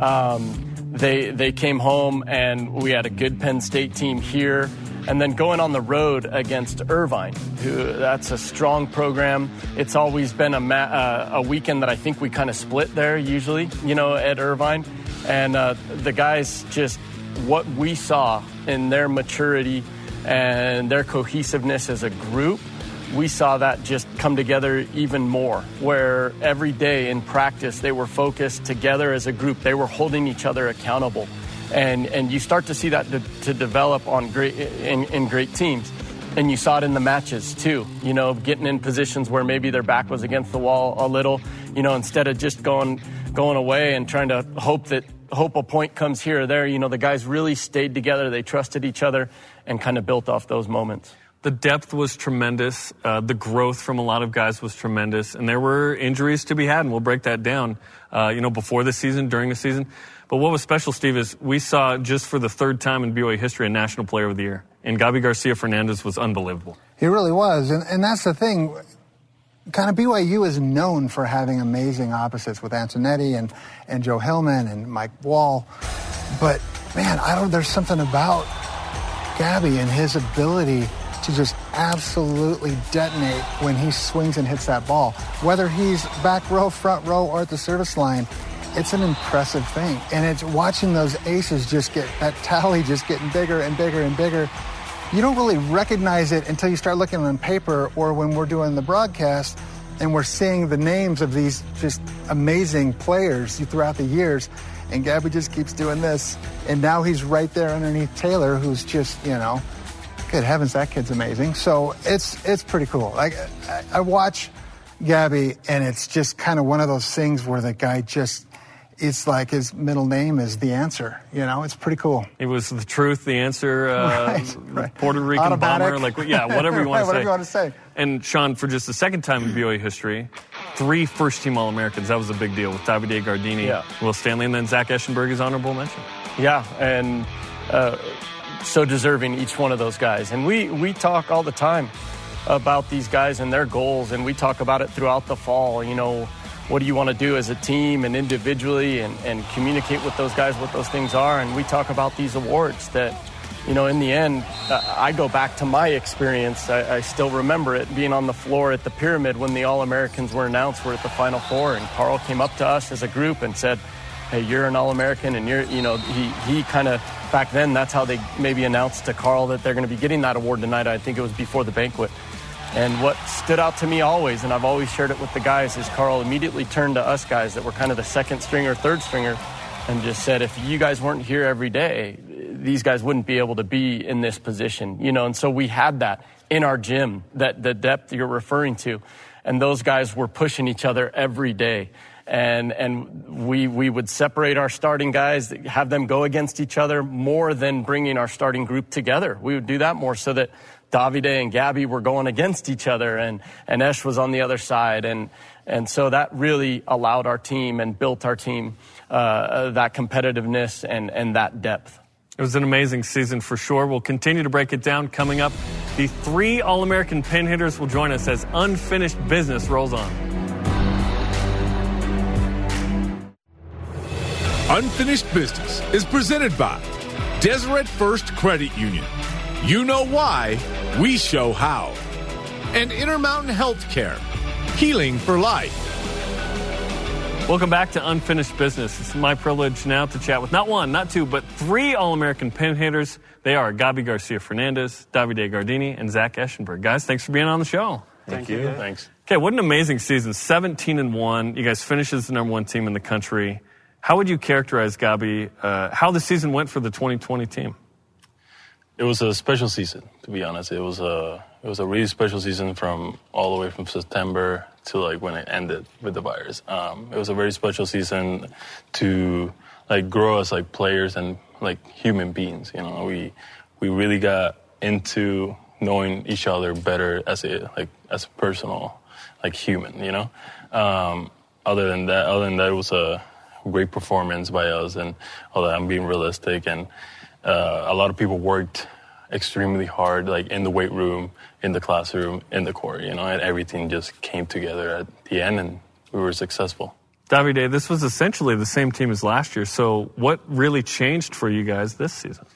um they they came home, and we had a good Penn State team here, and then going on the road against Irvine, who that's a strong program. It's always been a ma- uh, a weekend that I think we kind of split there usually, you know, at Irvine. And uh, the guys, just what we saw in their maturity and their cohesiveness as a group, we saw that just come together even more, where every day in practice they were focused together as a group. They were holding each other accountable. And and you start to see that to, to develop on great in, in great teams. And you saw it in the matches, too, you know, getting in positions where maybe their back was against the wall a little, you know, instead of just going going away and trying to hope that hope a point comes here or there. You know, the guys really stayed together. They trusted each other and kind of built off those moments. The depth was tremendous. Uh, the growth from a lot of guys was tremendous. And there were injuries to be had, and we'll break that down, uh, you know, before the season, during the season. But what was special, Steve, is we saw, just for the third time in B Y U history, a National Player of the Year. And Gabi Garcia Fernandez was unbelievable. He really was. And, and that's the thing. Kind of B Y U is known for having amazing opposites with Antonetti and, and Joe Hillman and Mike Wall. But, man, I don't. There's something about Gabi and his ability to just absolutely detonate when he swings and hits that ball. Whether he's back row, front row, or at the service line, it's an impressive thing. And it's watching those aces just get, that tally just getting bigger and bigger and bigger. You don't really recognize it until you start looking on paper or when we're doing the broadcast and we're seeing the names of these just amazing players throughout the years. And Gabi just keeps doing this. And now he's right there underneath Taylor, who's just, you know, good heavens, that kid's amazing. So it's it's pretty cool. Like, I, I watch Gabi, and it's just kind of one of those things where the guy just, it's like his middle name is the answer. You know, it's pretty cool. It was the truth, the answer, uh, right, right. Puerto Rican Automatic. Bomber, like, yeah, whatever you want right, to whatever say. Whatever you want to say. And Shawn, for just the second time in B Y U history, three first-team All-Americans. That was a big deal with Davide Gardini, yeah. Will Stanley, and then Zach Eschenberg is honorable mention. Yeah, and uh, so deserving, each one of those guys. And we, we talk all the time about these guys and their goals, and we talk about it throughout the fall, you know. What do you want to do as a team and individually, and, and communicate with those guys what those things are. And we talk about these awards that, you know, in the end, uh, I go back to my experience. I, I still remember it, being on the floor at the Pyramid when the All-Americans were announced. We're at the Final Four, and Carl came up to us as a group and said, hey, you're an All-American, and you're, you know, he, he kind of, back then, that's how they maybe announced to Carl that they're going to be getting that award tonight. I think it was before the banquet. And what stood out to me always, and I've always shared it with the guys, is Carl immediately turned to us guys that were kind of the second stringer, third stringer, and just said, if you guys weren't here every day, these guys wouldn't be able to be in this position, you know. And so we had that in our gym, that the depth you're referring to. And those guys were pushing each other every day. And and we we would separate our starting guys, have them go against each other more than bringing our starting group together. We would do that more so that Davide and Gabi were going against each other, and, and Esh was on the other side. And, and so that really allowed our team and built our team, uh, that competitiveness and, and that depth. It was an amazing season for sure. We'll continue to break it down coming up. The three All-American pin hitters will join us as Unfinished Business rolls on. Unfinished Business is presented by Deseret First Credit Union. You know why, we show how. And Intermountain Healthcare, healing for life. Welcome back to Unfinished Business. It's my privilege now to chat with not one, not two, but three All-American pin hitters. They are Gabi Garcia Fernandez, Davide Gardini, and Zach Eschenberg. Guys, thanks for being on the show. Thank, Thank you. you. Thanks. Okay, what an amazing season. seventeen and one. You guys finished as the number one team in the country. How would you characterize, Gabi, uh, how the season went for the twenty twenty team? It was a special season, to be honest. It was a it was a really special season from all the way from September to like when it ended with the virus. Um, it was a very special season to like grow as like players and like human beings. You know, we we really got into knowing each other better as a like as a personal like human. You know, um, other than that, other than that, it was a great performance by us and all that. I'm being realistic and. Uh, a lot of people worked extremely hard, like in the weight room, in the classroom, in the court, you know, and everything just came together at the end, and we were successful. Davide, this was essentially the same team as last year, so what really changed for you guys this season?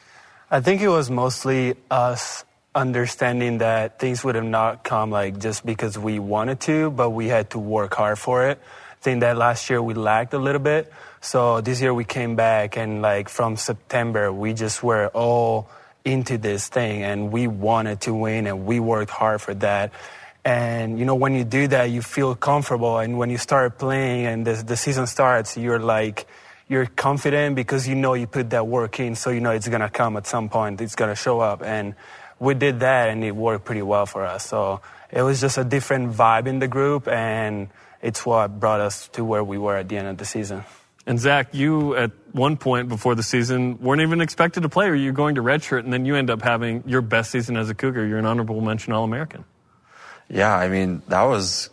I think it was mostly us understanding that things would have not come, like, just because we wanted to, but we had to work hard for it. I think that last year we lacked a little bit. So this year we came back, and like from September, we just were all into this thing, and we wanted to win, and we worked hard for that. And, you know, when you do that, you feel comfortable. And when you start playing and the, the season starts, you're like, you're confident because you know you put that work in. So, you know, it's going to come at some point. It's going to show up. And we did that, and it worked pretty well for us. So it was just a different vibe in the group, and it's what brought us to where we were at the end of the season. And, Zach, you, at one point before the season, weren't even expected to play, or you were going to redshirt, and then you end up having your best season as a Cougar. You're an honorable mention All-American. Yeah, I mean, that was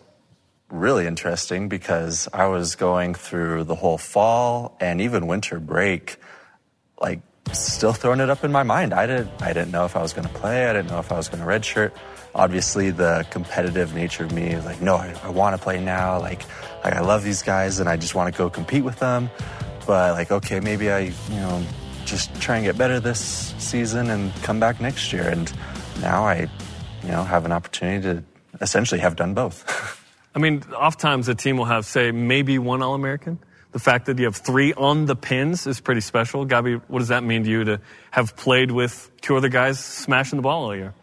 really interesting because I was going through the whole fall and even winter break, like, still throwing it up in my mind. I didn't, I didn't know if I was going to play. I didn't know if I was going to redshirt. Obviously, the competitive nature of me is like, no, I, I want to play now. Like, like, I love these guys, and I just want to go compete with them. But, like, okay, maybe I, you know, just try and get better this season and come back next year. And now I, you know, have an opportunity to essentially have done both. I mean, oftentimes a team will have, say, maybe one All-American. The fact that you have three on the pins is pretty special. Gabi, what does that mean to you to have played with two other guys smashing the ball all year?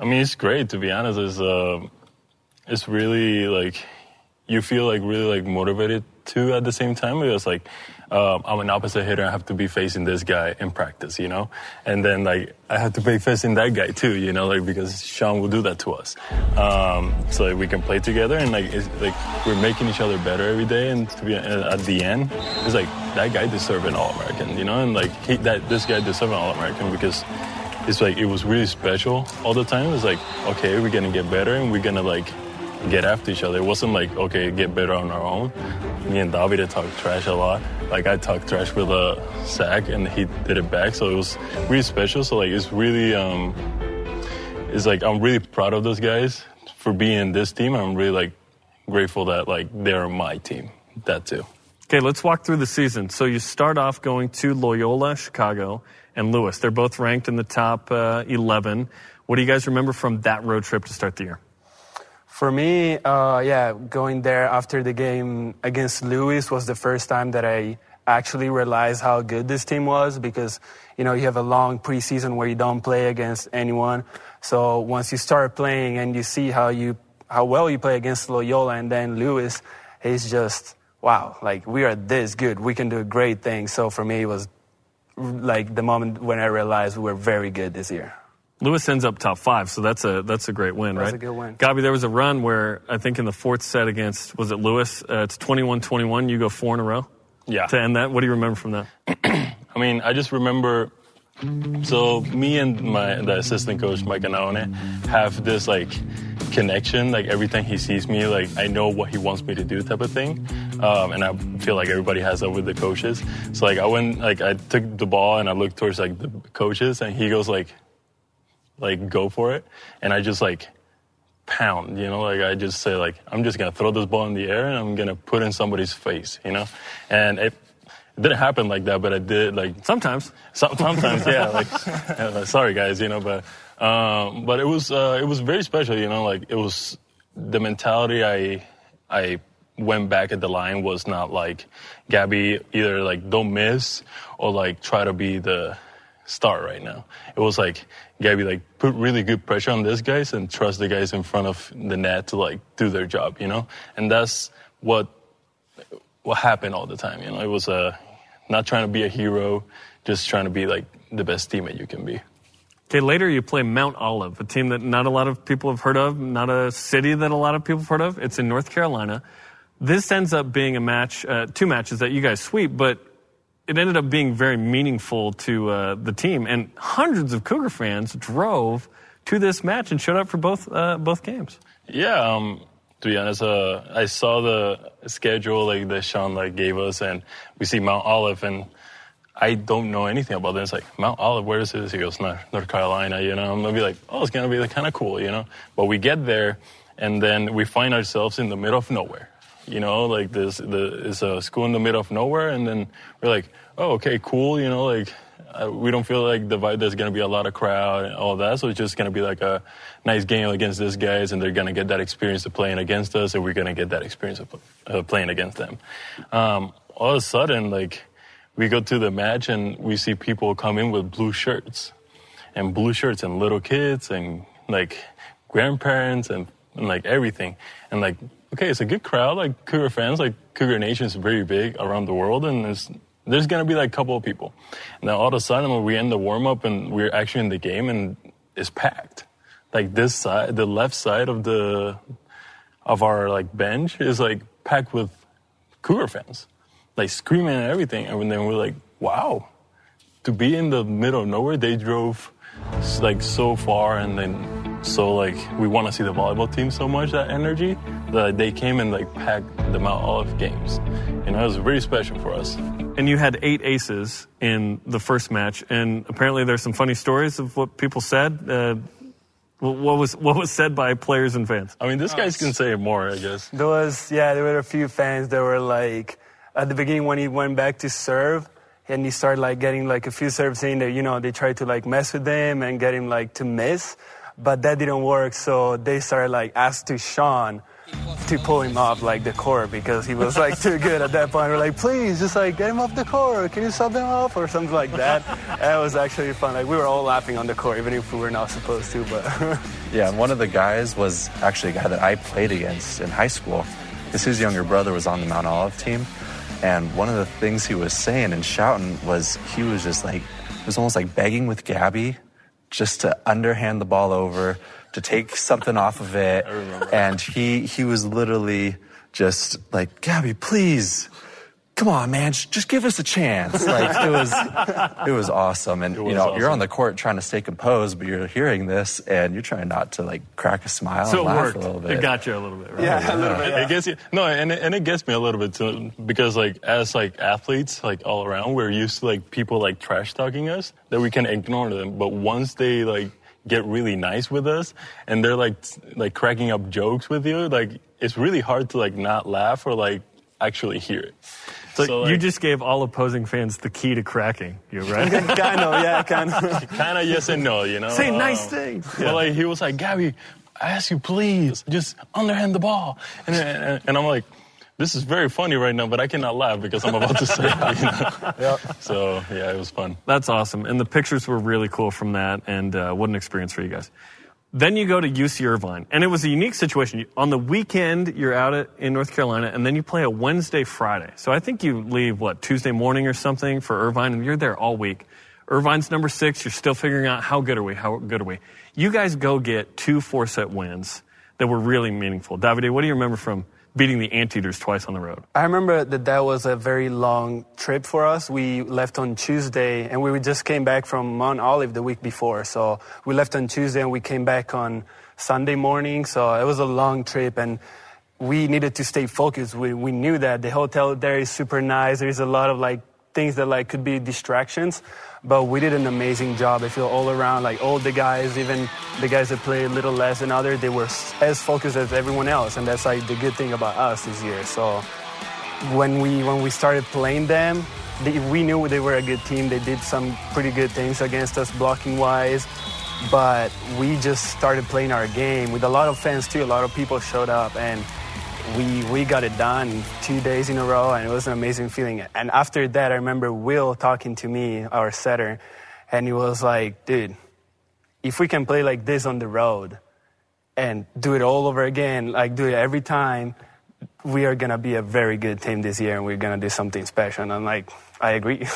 I mean, it's great, to be honest. It's, uh, it's really, like, you feel, like, really, like, motivated, too, at the same time. Because, like, um, I'm an opposite hitter. I have to be facing this guy in practice, you know? And then, like, I have to be facing that guy, too, you know? Like, because Shawn will do that to us. Um, so, like, we can play together. And, like, it's, like we're making each other better every day. And to be, at the end, it's, like, that guy deserved an All-American, you know? And, like, he, that this guy deserved an All-American because... It's like, it was really special all the time. It's like, okay, we're going to get better and we're going to, like, get after each other. It wasn't like, okay, get better on our own. Me and Davide talked trash a lot. Like, I talked trash with a sack and he did it back. So it was really special. So, like, it's really, um, it's like, I'm really proud of those guys for being in this team. I'm really, like, grateful that, like, they're my team. That, too. Okay, let's walk through the season. So you start off going to Loyola, Chicago, and Lewis. They're both ranked in the top uh, eleven. What do you guys remember from that road trip to start the year? For me, uh, yeah, going there after the game against Lewis was the first time that I actually realized how good this team was because, you know, you have a long preseason where you don't play against anyone. So once you start playing and you see how you how well you play against Loyola and then Lewis, it's just... wow, like, we are this good. We can do great things. So for me, it was like the moment when I realized we were very good this year. Lewis ends up top five, so that's a that's a great win, that's right? That's a good win. Gabi, there was a run where I think in the fourth set against, was it Lewis? Uh, it's twenty-one twenty-one. You go four in a row? Yeah. To end that? What do you remember from that? I mean, I just remember, so me and my the assistant coach, Mike Anaone, have this, like, connection. Like, everything he sees me, like, I know what he wants me to do type of thing. Um, and I feel like everybody has that with the coaches. So, like, I went, like, I took the ball and I looked towards, like, the coaches, and he goes, like, like, go for it. And I just, like, pound, you know? Like, I just say, like, I'm just going to throw this ball in the air and I'm going to put in somebody's face, you know? And it, it didn't happen like that, but I did, like... Sometimes. So, sometimes, yeah. Like, uh, sorry, guys, you know, but... Um, but it was uh, it was very special, you know? Like, it was... The mentality I I went back at the line was not, like, Gabi, either, like, don't miss or, like, try to be the... start right now. It was like, Gabi, like, put really good pressure on these guys and trust the guys in front of the net to, like, do their job, you know? And that's what what happened all the time, you know? It was uh, not trying to be a hero, just trying to be, like, the best teammate you can be. Okay, later you play Mount Olive, a team that not a lot of people have heard of, not a city that a lot of people have heard of. It's in North Carolina. This ends up being a match, uh, two matches that you guys sweep, but it ended up being very meaningful to uh, the team, and hundreds of Cougar fans drove to this match and showed up for both uh, both games. Yeah, um, to be honest, uh, I saw the schedule like that Shawn like gave us, and we see Mount Olive, and I don't know anything about this. Like, Mount Olive, where is this? He goes, North, North Carolina, you know. I'm gonna be like, oh, it's gonna be like, kind of cool, you know. But we get there, and then we find ourselves in the middle of nowhere. You know, like, this, the, it's a school in the middle of nowhere, and then we're like, oh, okay, cool, you know, like, uh, we don't feel like the vibe, there's going to be a lot of crowd and all that, so it's just going to be like a nice game against these guys, and they're going to get that experience of playing against us, and we're going to get that experience of uh, playing against them. Um, all of a sudden, like, we go to the match, and we see people come in with blue shirts, and blue shirts, and little kids, and, like, grandparents, and, and like, everything, and, like, okay, it's a good crowd, like, Cougar fans, like, Cougar Nation is very big around the world, and there's, there's going to be, like, a couple of people. And then all of a sudden, when we end the warm-up, and we're actually in the game, and it's packed. Like, this side, the left side of the, of our, like, bench is, like, packed with Cougar fans, like, screaming and everything. And then we're like, wow, to be in the middle of nowhere, they drove, like, so far, and then... So, like, we want to see the volleyball team so much, that energy, that they came and, like, packed the Mount Olive games. You know, it was very special for us. And you had eight aces in the first match, and apparently there's some funny stories of what people said. Uh, what was what was said by players and fans? I mean, this guy's can say more, I guess. There was, yeah, there were a few fans that were, like, at the beginning when he went back to serve, and he started, like, getting, like, a few serves in that, you know, they tried to, like, mess with him and get him, like, to miss. But that didn't work, so they started, like, asked to Shawn to pull him off, like, the court because he was, like, too good at that point. We're like, please, just, like, get him off the court. Can you sub him off or something like that? And it was actually fun. Like, we were all laughing on the court, even if we were not supposed to. But yeah, and one of the guys was actually a guy that I played against in high school. His younger brother was on the Mount Olive team, and one of the things he was saying and shouting was he was just, like, it was almost like begging with Gabi just to underhand the ball over, to take something off of it. And he he was literally just like, Gabi, please, come on, man, just give us a chance. Like, it was it was awesome. And, was you know, awesome. You're on the court trying to stay composed, but you're hearing this, and you're trying not to, like, crack a smile so and laugh worked. A little bit. It got you a little bit, right? Yeah, yeah. a little bit. Yeah. It gets you. No, and it, and it gets me a little bit, too, because, like, as, like, athletes, like, all around, we're used to, like, people, like, trash-talking us, that we can ignore them. But once they, like, get really nice with us, and they're, like, like cracking up jokes with you, like, it's really hard to, like, not laugh or, like, actually hear it. So, so like, you just gave all opposing fans the key to cracking, you right? Kind of, yeah, kind of. Kind of yes and no, you know? Say um, nice things. But, yeah. Like, he was like, Gabi, I ask you, please, just underhand the ball. And, and, and I'm like, this is very funny right now, but I cannot laugh because I'm about to say it, you know? Yep. So, yeah, it was fun. That's awesome. And the pictures were really cool from that, and uh, what an experience for you guys. Then you go to U C Irvine. And it was a unique situation. On the weekend, you're out at, in North Carolina, and then you play a Wednesday, Friday. So I think you leave, what, Tuesday morning or something for Irvine, and you're there all week. Irvine's number six. You're still figuring out how good are we, how good are we. You guys go get two four-set wins that were really meaningful. Davide, what do you remember from beating the Anteaters twice on the road? I remember that that was a very long trip for us. We left on Tuesday, and we just came back from Mount Olive the week before. So we left on Tuesday, and we came back on Sunday morning. So it was a long trip, and we needed to stay focused. We, we knew that. The hotel there is super nice. There's a lot of, like, things that, like, could be distractions. But we did an amazing job. I feel all around, like, all the guys, even the guys that play a little less than others, they were as focused as everyone else. And that's, like, the good thing about us this year. So when we when we started playing them, they, we knew they were a good team. They did some pretty good things against us blocking-wise. But we just started playing our game with a lot of fans, too. A lot of people showed up, and we we got it done two days in a row, and it was an amazing feeling. And after that, I remember Will talking to me, our setter, and he was like, dude, if we can play like this on the road and do it all over again, like do it every time, we are going to be a very good team this year, and we're going to do something special. And I'm like, I agree.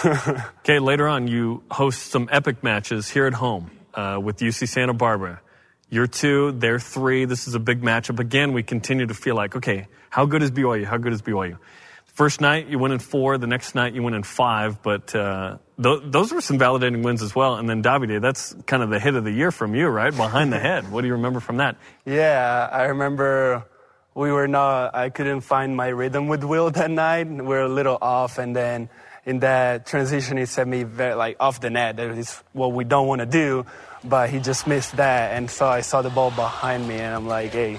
Okay, later on, you host some epic matches here at home uh, with U C Santa Barbara. You're two, they're three. This is a big matchup. Again, we continue to feel like, okay, how good is B Y U? How good is B Y U? First night, you win in four. The next night, you win in five. But uh, th- those were some validating wins as well. And then, Davide, that's kind of the hit of the year from you, right? Behind the head. What do you remember from that? Yeah, I remember we were not, I couldn't find my rhythm with Will that night. We were a little off. And then in that transition, he set me very, like, off the net. That is what we don't want to do. But he just missed that, and so I saw the ball behind me, and I'm like, hey,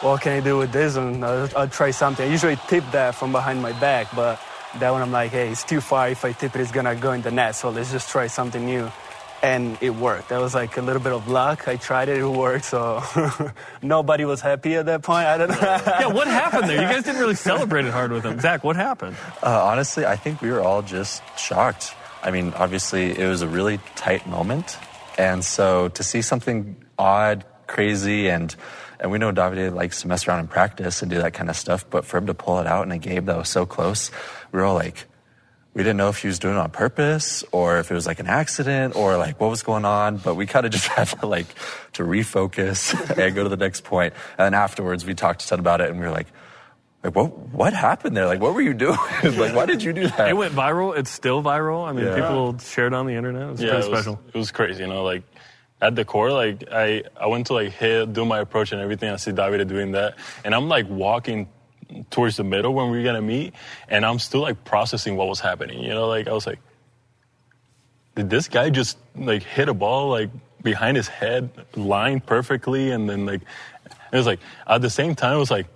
what can I do with this one? I'll, I'll try something. I usually tip that from behind my back, but that one I'm like, hey, it's too far. If I tip it, it's going to go in the net, so let's just try something new. And it worked. That was like a little bit of luck. I tried it, it worked, so nobody was happy at that point. I don't know. Yeah, what happened there? You guys didn't really celebrate it hard with him. Zach, what happened? Uh, honestly, I think we were all just shocked. I mean, obviously, it was a really tight moment. And so to see something odd, crazy, and and we know Davide likes to mess around and practice and do that kind of stuff, but for him to pull it out in a game that was so close, we were all like, we didn't know if he was doing it on purpose or if it was like an accident or like what was going on, but we kind of just had to like to refocus and go to the next point. And then afterwards we talked a ton about it, and we were like, Like, what what happened there? Like, what were you doing? Like, why did you do that? It went viral. It's still viral. I mean, yeah. People shared on the internet. It was yeah, pretty it special. Was, it was crazy, you know, like, at the core, like, I, I went to, like, hit, do my approach and everything. I see Davide doing that. And I'm, like, walking towards the middle when we we're going to meet. And I'm still, like, processing what was happening. You know, like, I was like, did this guy just, like, hit a ball, like, behind his head, lined perfectly? And then, like, it was, like, at the same time, it was, like,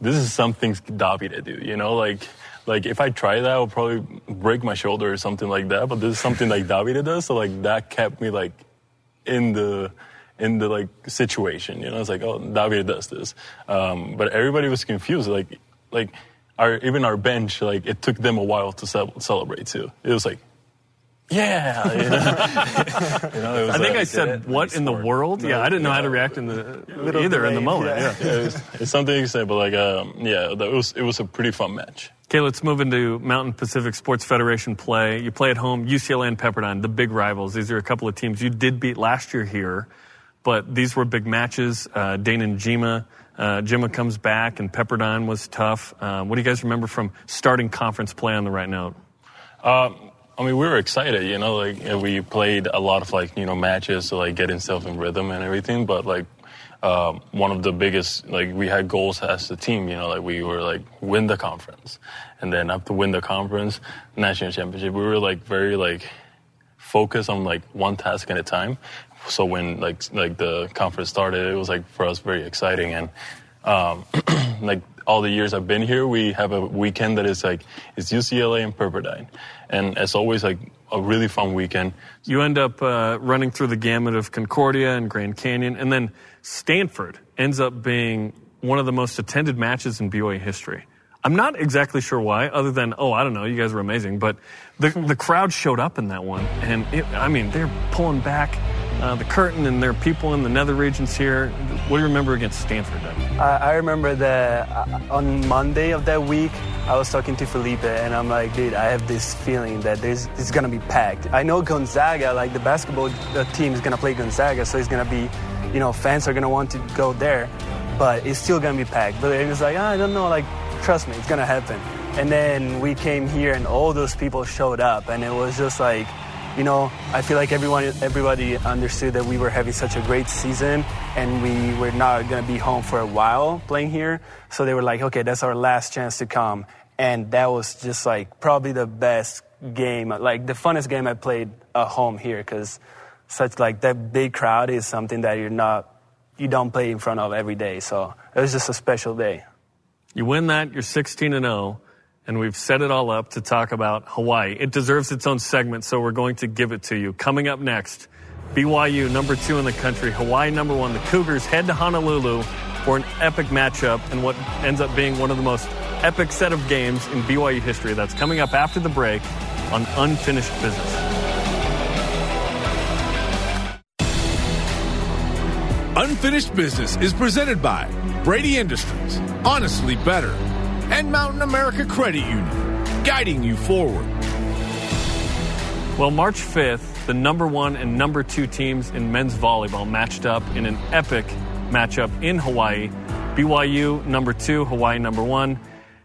this is some things Davide do, you know, like, like if I try that, I'll probably break my shoulder or something like that. But this is something like Davide does. So like that kept me like in the, in the like situation, you know, it's like, oh, Davide does this. Um, but everybody was confused. Like, like our, even our bench, like it took them a while to ce- celebrate too. It was like, yeah, you know? You know, it was I think like, I said, "What in the world?" No, yeah, I didn't know no, how to react in the either delay, in the moment. Yeah, yeah. yeah it was, it's something you say, but like, um, yeah, that was it was a pretty fun match. Okay, let's move into Mountain Pacific Sports Federation play. You play at home, U C L A and Pepperdine, the big rivals. These are a couple of teams you did beat last year here, but these were big matches. Uh, Dane and Jima, uh, Jima comes back, and Pepperdine was tough. Uh, what do you guys remember from starting conference play on the right note? Uh, I mean, we were excited, you know, like, we played a lot of, like, you know, matches to, like, get himself in rhythm and everything, but, like, um, one of the biggest, like, we had goals as a team, you know, like, we were, like, win the conference, and then after win the conference, national championship, we were, like, very, like, focused on, like, one task at a time, so when, like, like the conference started, it was, like, for us, very exciting, and, um, like, all the years I've been here, we have a weekend that is like, it's U C L A and Pepperdine. And it's always like a really fun weekend. You end up uh, running through the gamut of Concordia and Grand Canyon. And then Stanford ends up being one of the most attended matches in B Y U history. I'm not exactly sure why, other than, oh, I don't know, you guys were amazing. But the, the crowd showed up in that one. And, it, I mean, they're pulling back. uh, the curtain and there are people in the nether regions here. What do you remember against Stanford? Uh, I remember that uh, on Monday of that week, I was talking to Felipe, and I'm like, dude, I have this feeling that there's it's going to be packed. I know Gonzaga, like the basketball team is going to play Gonzaga, so it's going to be, you know, fans are going to want to go there, but it's still going to be packed. But it was like, oh, I don't know, like, trust me, it's going to happen. And then we came here, and all those people showed up, and it was just like, you know, I feel like everyone, everybody understood that we were having such a great season, and we were not going to be home for a while playing here. So they were like, okay, that's our last chance to come. And that was just like probably the best game, like the funnest game I played at home here, because such like that big crowd is something that you're not, you don't play in front of every day. So it was just a special day. You win that, you're sixteen and oh. And we've set it all up to talk about Hawaii. It deserves its own segment, so we're going to give it to you. Coming up next, B Y U, number two in the country, Hawaii, number one. The Cougars head to Honolulu for an epic matchup and what ends up being one of the most epic set of games in B Y U history. That's coming up after the break on Unfinished Business. Unfinished Business is presented by Brady Industries, Honestly Better, and Mountain America Credit Union, guiding you forward. Well, March fifth, the number one and number two teams in men's volleyball matched up in an epic matchup in Hawaii. B Y U number two, Hawaii number one.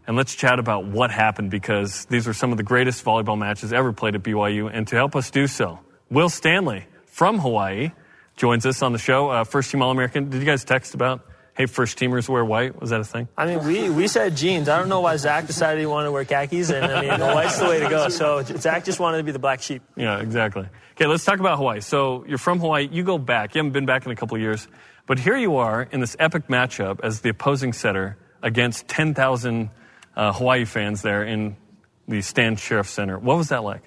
And let's chat about what happened, because these are some of the greatest volleyball matches ever played at B Y U. And to help us do so, Will Stanley from Hawaii joins us on the show. Uh, first Team All-American. Did you guys text about, hey, first teamers wear white? Was that a thing? I mean, we, we said jeans. I don't know why Zach decided he wanted to wear khakis, and I mean, white's the way to go. So Zach just wanted to be the black sheep. Yeah, exactly. Okay, let's talk about Hawaii. So you're from Hawaii. You go back. You haven't been back in a couple of years. But here you are in this epic matchup as the opposing setter against ten thousand uh, Hawaii fans there in the Stan Sheriff Center. What was that like?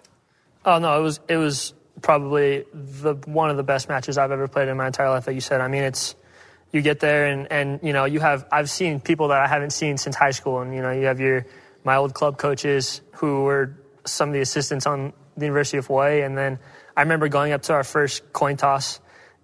Oh, no, it was it was probably the one of the best matches I've ever played in my entire life, like you said. I mean, it's... You get there and, and, you know, you have, I've seen people that I haven't seen since high school. And, you know, you have your, my old club coaches who were some of the assistants on the University of Hawaii. And then I remember going up to our first coin toss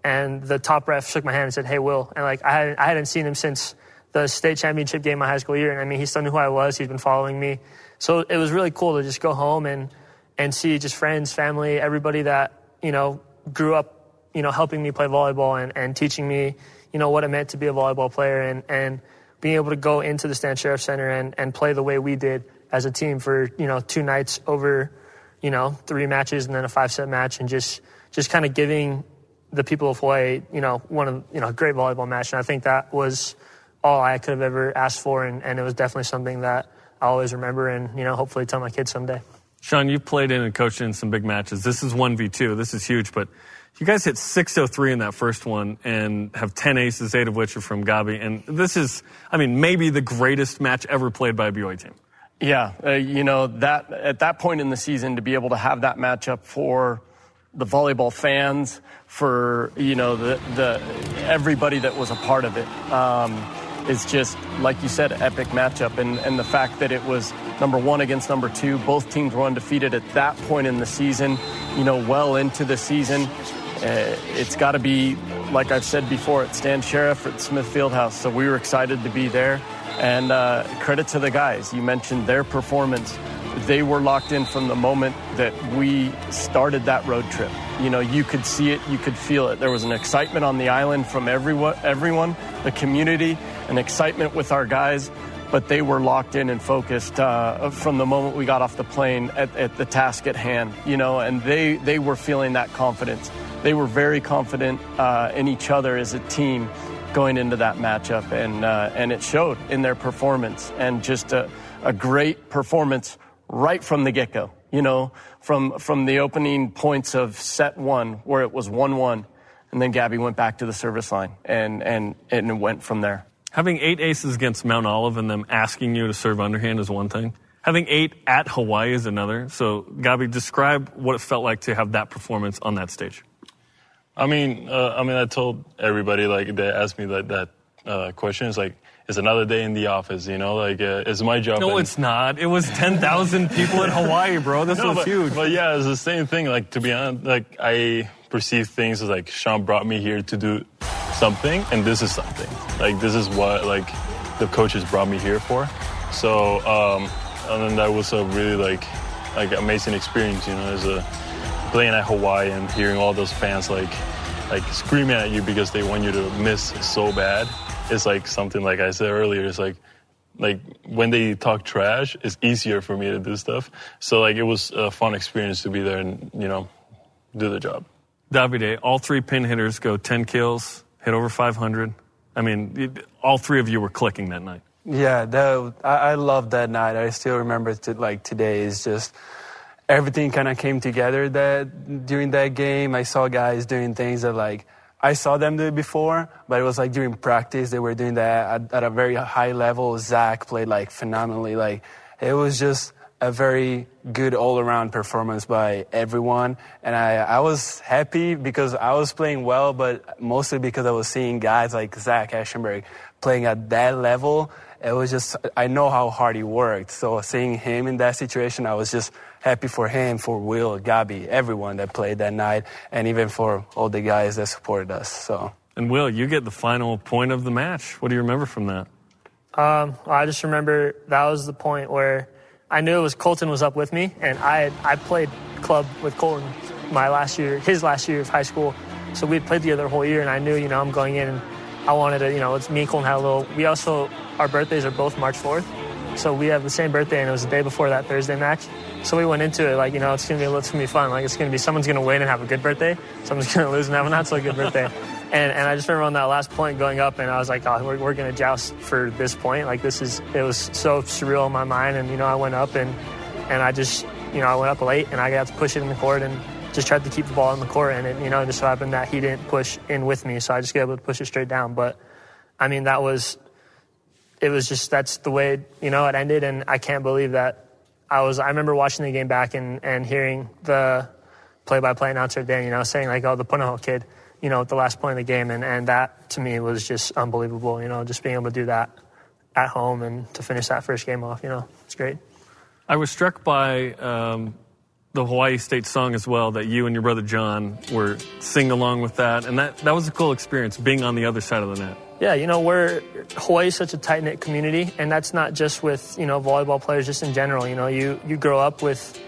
and the top ref shook my hand and said, hey, Will. And like, I hadn't, I hadn't seen him since the state championship game my high school year. And I mean, he still knew who I was. He's been following me. So it was really cool to just go home and, and see just friends, family, everybody that, you know, grew up, you know, helping me play volleyball and, and teaching me, you know, what it meant to be a volleyball player, and, and being able to go into the Stan Sheriff Center and, and play the way we did as a team for, you know, two nights over, you know, three matches and then a five-set match, and just just kind of giving the people of Hawaii, you know, one of, you know, a great volleyball match. And I think that was all I could have ever asked for, and, and it was definitely something that I always remember and, you know, hopefully tell my kids someday. Shawn, you've played in and coached in some big matches. This is one v two. This is huge, but... You guys hit six oh three in that first one and have ten aces, eight of which are from Gabi. And this is, I mean, maybe the greatest match ever played by a B Y U team. Yeah, uh, you know, that at that point in the season, to be able to have that matchup for the volleyball fans, for, you know, the, the everybody that was a part of it, um, is just, like you said, epic matchup. And, and the fact that it was number one against number two, both teams were undefeated at that point in the season, you know, well into the season. Uh, it's got to be, like I've said before, at Stan Sheriff at Smith Fieldhouse. So we were excited to be there. And uh, credit to the guys. You mentioned their performance. They were locked in from the moment that we started that road trip. You know, you could see it. You could feel it. There was an excitement on the island from everyone, everyone, the community, an excitement with our guys. But they were locked in and focused uh, from the moment we got off the plane at, at the task at hand, you know, and they, they were feeling that confidence. They were very confident uh, in each other as a team going into that matchup, and uh, and it showed in their performance, and just a, a great performance right from the get-go, you know, from, from the opening points of set one where it was one one, and then Gabi went back to the service line and, and, and it went from there. Having eight aces against Mount Olive and them asking you to serve underhand is one thing. Having eight at Hawaii is another. So, Gabi, describe what it felt like to have that performance on that stage. I mean, uh, I mean, I told everybody, like, they asked me that, that uh, question. It's like, it's another day in the office, you know, like uh, it's my job. No, and... it's not. It was ten thousand people in Hawaii, bro. This no, was but, huge. But yeah, it's the same thing. Like, to be honest, like I perceive things as like Shawn brought me here to do something, and this is something. Like, this is what like the coaches brought me here for. So, um, and then that was a really like like amazing experience, you know, as a playing at Hawaii and hearing all those fans like like screaming at you because they want you to miss so bad. It's like something like I said earlier, it's like like when they talk trash, it's easier for me to do stuff. So like it was a fun experience to be there and, you know, do the job. Davide, all three pin hitters go ten kills, hit over five hundred. I mean, it, all three of you were clicking that night. Yeah, that, I, I loved that night. I still remember to, like today is just everything kind of came together that during that game. I saw guys doing things that like I saw them do it before, but it was like during practice they were doing that at, at a very high level. Zach played like phenomenally. Like it was just a very good all-around performance by everyone, and I, I was happy because I was playing well, but mostly because I was seeing guys like Zach Eschenberg playing at that level. It was just, I know how hard he worked, so seeing him in that situation, I was just happy for him, for Will, Gabi, everyone that played that night, and even for all the guys that supported us. So. And Will, you get the final point of the match. What do you remember from that? Um, I just remember that was the point where I knew it was Colton was up with me, and I had, I played club with Colton my last year, his last year of high school. So we played together the whole year, and I knew, you know, I'm going in, and I wanted to, you know, it's me and Colton had a little. We also, our birthdays are both March fourth. So we have the same birthday, and it was the day before that Thursday match. So we went into it like, you know, it's going to be it's gonna be fun. Like, it's going to be someone's going to win and have a good birthday. Someone's going to lose and have a not-so-good birthday. And and I just remember on that last point going up, and I was like, oh, we're, we're going to joust for this point. Like, this is – it was so surreal in my mind. And, you know, I went up, and, and I just – you know, I went up late, and I got to push it in the court and just tried to keep the ball in the court. And, it, you know, it just so happened that he didn't push in with me, so I just got able to push it straight down. But, I mean, that was – it was just, that's the way, you know, it ended, and I can't believe that I was, I remember watching the game back and, and hearing the play-by-play announcer, Dan, you know, saying, like, oh, the Punahou kid, you know, at the last point of the game, and, and that, to me, was just unbelievable, you know, just being able to do that at home and to finish that first game off, you know, it's great. I was struck by um, the Hawaii State song as well, that you and your brother John were singing along with that, and that, that was a cool experience, being on the other side of the net. Yeah, you know, we're Hawaii is such a tight-knit community, and that's not just with, you know, volleyball players, just in general. You know, you, you grow up with,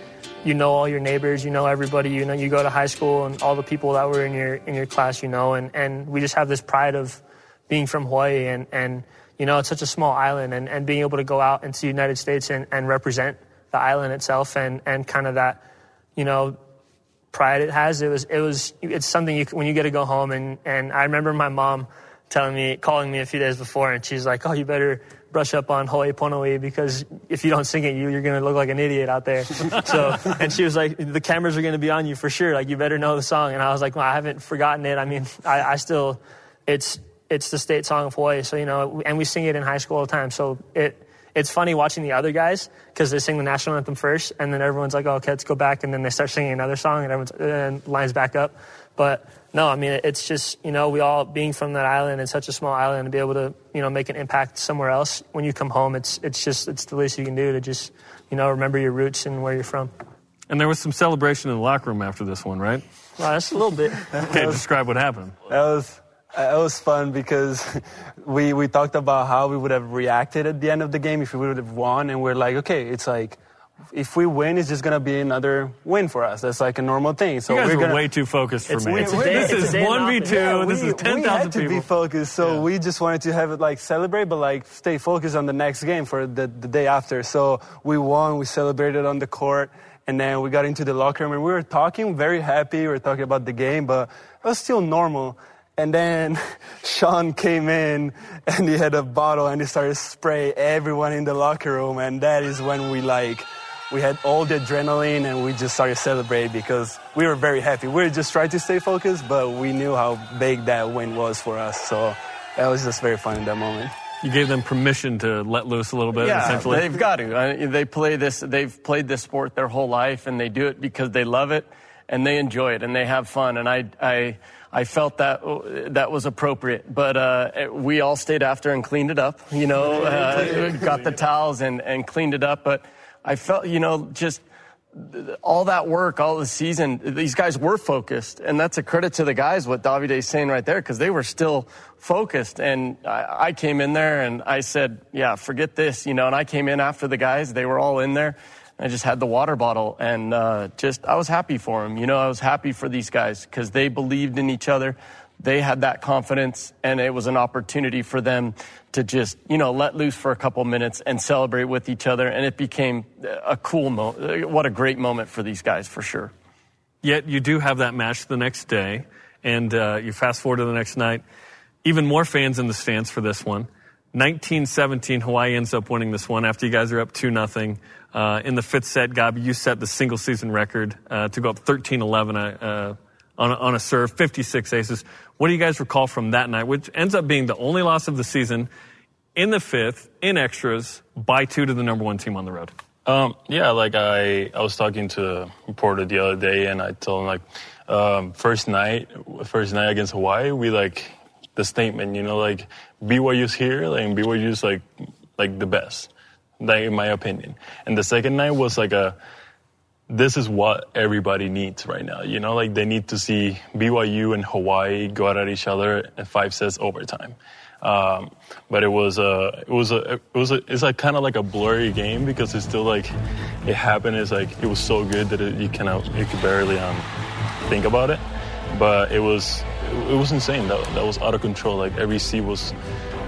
you know, all your neighbors, you know, everybody, you know, you go to high school and all the people that were in your in your class, you know, and, and we just have this pride of being from Hawaii, and, and you know, it's such a small island, and, and being able to go out into the United States and, and represent the island itself, and, and kind of that, you know, pride it has. It was, it was, it's something you, when you get to go home, and, and I remember my mom telling me, calling me a few days before, and she's like, oh, you better brush up on Hawaii Pono'i, because if you don't sing it, you, you're going to look like an idiot out there. So, and she was like, the cameras are going to be on you for sure. Like, you better know the song. And I was like, well, I haven't forgotten it. I mean, I, I still, it's it's the state song of Hawaii. So, you know, and we sing it in high school all the time. So it it's funny watching the other guys, because they sing the national anthem first, and then everyone's like, oh, okay, let's go back. And then they start singing another song, and everyone's and lines back up. But no, I mean, it's just, you know, we all being from that island and such a small island, to be able to, you know, make an impact somewhere else. When you come home, it's it's just, it's the least you can do to just, you know, remember your roots and where you're from. And there was some celebration in the locker room after this one, right? Well, that's a little bit. Okay, was, describe what happened. That was that was fun because we, we talked about how we would have reacted at the end of the game if we would have won. And we're like, okay, it's like, if we win, it's just going to be another win for us. That's like a normal thing. So you guys we're gonna, way too focused for it's, me. It's a day, this it's is one v two. Yeah, this we, is ten thousand people. We had to people. be focused, so yeah. we just wanted to have it, like, celebrate, but, like, stay focused on the next game for the, the day after. So we won. We celebrated on the court, and then we got into the locker room, and we were talking, very happy. We were talking about the game, but it was still normal. And then Shawn came in, and he had a bottle, and he started to spray everyone in the locker room, and that is when we, like... we had all the adrenaline, and we just started to celebrate because we were very happy. We were just trying to stay focused, but we knew how big that win was for us. So that was just very fun in that moment. You gave them permission to let loose a little bit, yeah, essentially. They've got to. I, they play this, they've played this sport their whole life, and they do it because they love it. and they enjoy it and they have fun. And I, I, I felt that that was appropriate. But uh, we all stayed after and cleaned it up, you know, uh, got the towels and, and cleaned it up. But I felt, you know, just all that work, all the season, these guys were focused. And that's a credit to the guys, what Davide's saying right there, because they were still focused. And I, I came in there and I said, yeah, forget this, you know, and I came in after the guys. They were all in there. I just had the water bottle, and uh, just I was happy for them. You know, I was happy for these guys because they believed in each other. They had that confidence, and it was an opportunity for them to just, you know, let loose for a couple minutes and celebrate with each other. And it became a cool moment. What a great moment for these guys, for sure. Yet you do have that match the next day, and uh, you fast forward to the next night. Even more fans in the stands for this one. nineteen seventeen, Hawaii ends up winning this one after you guys are up two nothing. Uh, in the fifth set, Gabi, you set the single season record uh, to go up thirteen eleven uh, on, on a serve, fifty-six aces. What do you guys recall from that night, which ends up being the only loss of the season in the fifth, in extras, by two to the number one team on the road? Um, yeah, like I, I was talking to a reporter the other day, and I told him, like, um, first night, first night against Hawaii, we, like, the statement, you know, like, B Y U's here, like, and B Y U's, like, like the best. Like, in my opinion. And the second night was like a, this is what everybody needs right now. You know, like they need to see B Y U and Hawaii go out at each other at five sets overtime. Um, but it was a, it was a, it was a, it's like kind of like a blurry game because it's still like, it happened. It's like, it was so good that it, you kind of, you could barely um, think about it. But it was, it was insane. That, that was out of control. Like every seat was,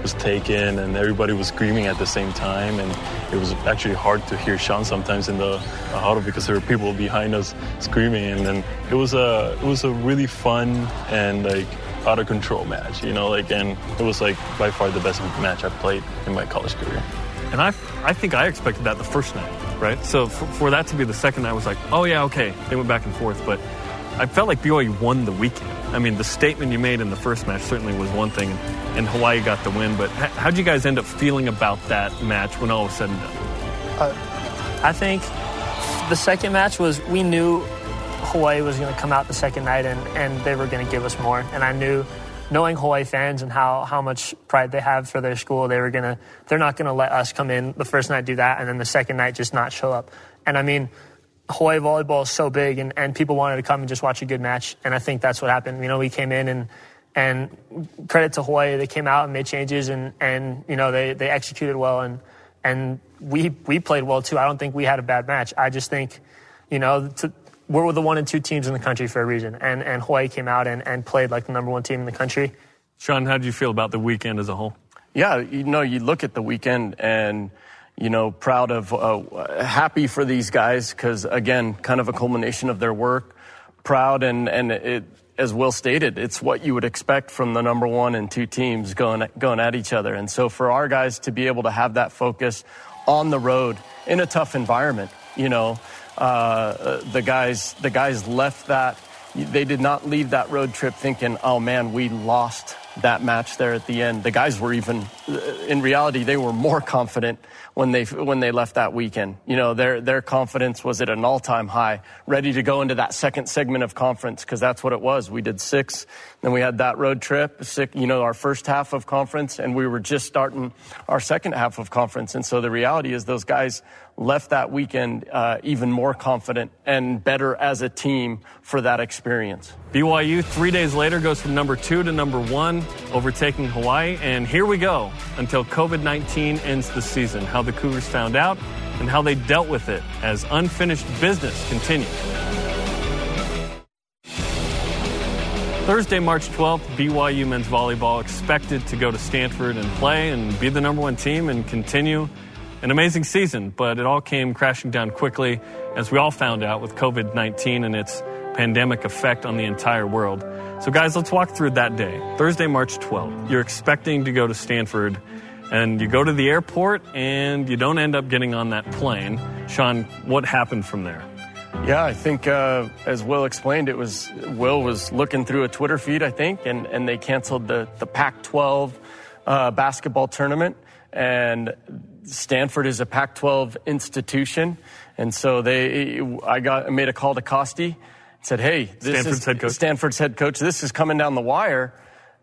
was taken, and everybody was screaming at the same time, and it was actually hard to hear Shawn sometimes in the huddle because there were people behind us screaming. And then it was a it was a really fun and like out of control match, you know, like, and it was like by far the best match I've played in my college career. And I I think I expected that the first night, right? So for, for that to be the second night, I was like, oh yeah, okay, they went back and forth, but I felt like B Y U won the weekend. I mean, the statement you made in the first match certainly was one thing, and, and Hawaii got the win. But h- how'd you guys end up feeling about that match when all was said and done? Uh, I think the second match was, we knew Hawaii was going to come out the second night, and, and they were going to give us more. And I knew, knowing Hawaii fans and how, how much pride they have for their school, they were going to, they're not going to let us come in the first night, do that, and then the second night just not show up. And I mean, Hawaii volleyball is so big, and, and people wanted to come and just watch a good match, and I think that's what happened. You know, we came in, and and credit to Hawaii, they came out and made changes, and, and you know, they, they executed well, and and we we played well too. I don't think we had a bad match. I just think, you know, to, we're the one and two teams in the country for a reason, and, and Hawaii came out and, and played like the number one team in the country. Shawn, how did you feel about the weekend as a whole? Yeah, you know, you look at the weekend and, you know, proud of, uh, happy for these guys because, again, kind of a culmination of their work. Proud, and, and it, as Will stated, it's what you would expect from the number one and two teams going, going at each other. And so for our guys to be able to have that focus on the road in a tough environment, you know, uh, the guys, the guys left that. They did not leave that road trip thinking, oh, man, we lost that match there at the end. The guys were even, in reality, they were more confident when they when they left that weekend. You know, their their confidence was at an all-time high, ready to go into that second segment of conference, because that's what it was. We did six, then we had that road trip, six, you know, our first half of conference, and we were just starting our second half of conference. And so the reality is those guys left that weekend uh, even more confident and better as a team for that experience. B Y U three days later goes from number two to number one, overtaking Hawaii. And here we go until covid nineteen ends the season. How the Cougars found out and how they dealt with it as unfinished business continues. Thursday, March twelfth, B Y U men's volleyball expected to go to Stanford and play and be the number one team and continue an amazing season, but it all came crashing down quickly, as we all found out, with covid nineteen and its pandemic effect on the entire world. So, guys, let's walk through that day. Thursday, March twelfth. You're expecting to go to Stanford, and you go to the airport, and you don't end up getting on that plane. Shawn, what happened from there? Yeah, I think, uh, as Will explained, it was Will was looking through a Twitter feed, I think, and, and they canceled the, the Pac twelve uh, basketball tournament, and Stanford is a Pac twelve institution, and so they, I got made a call to Costi, said, hey, this Stanford's is head coach. Stanford's head coach. This is coming down the wire.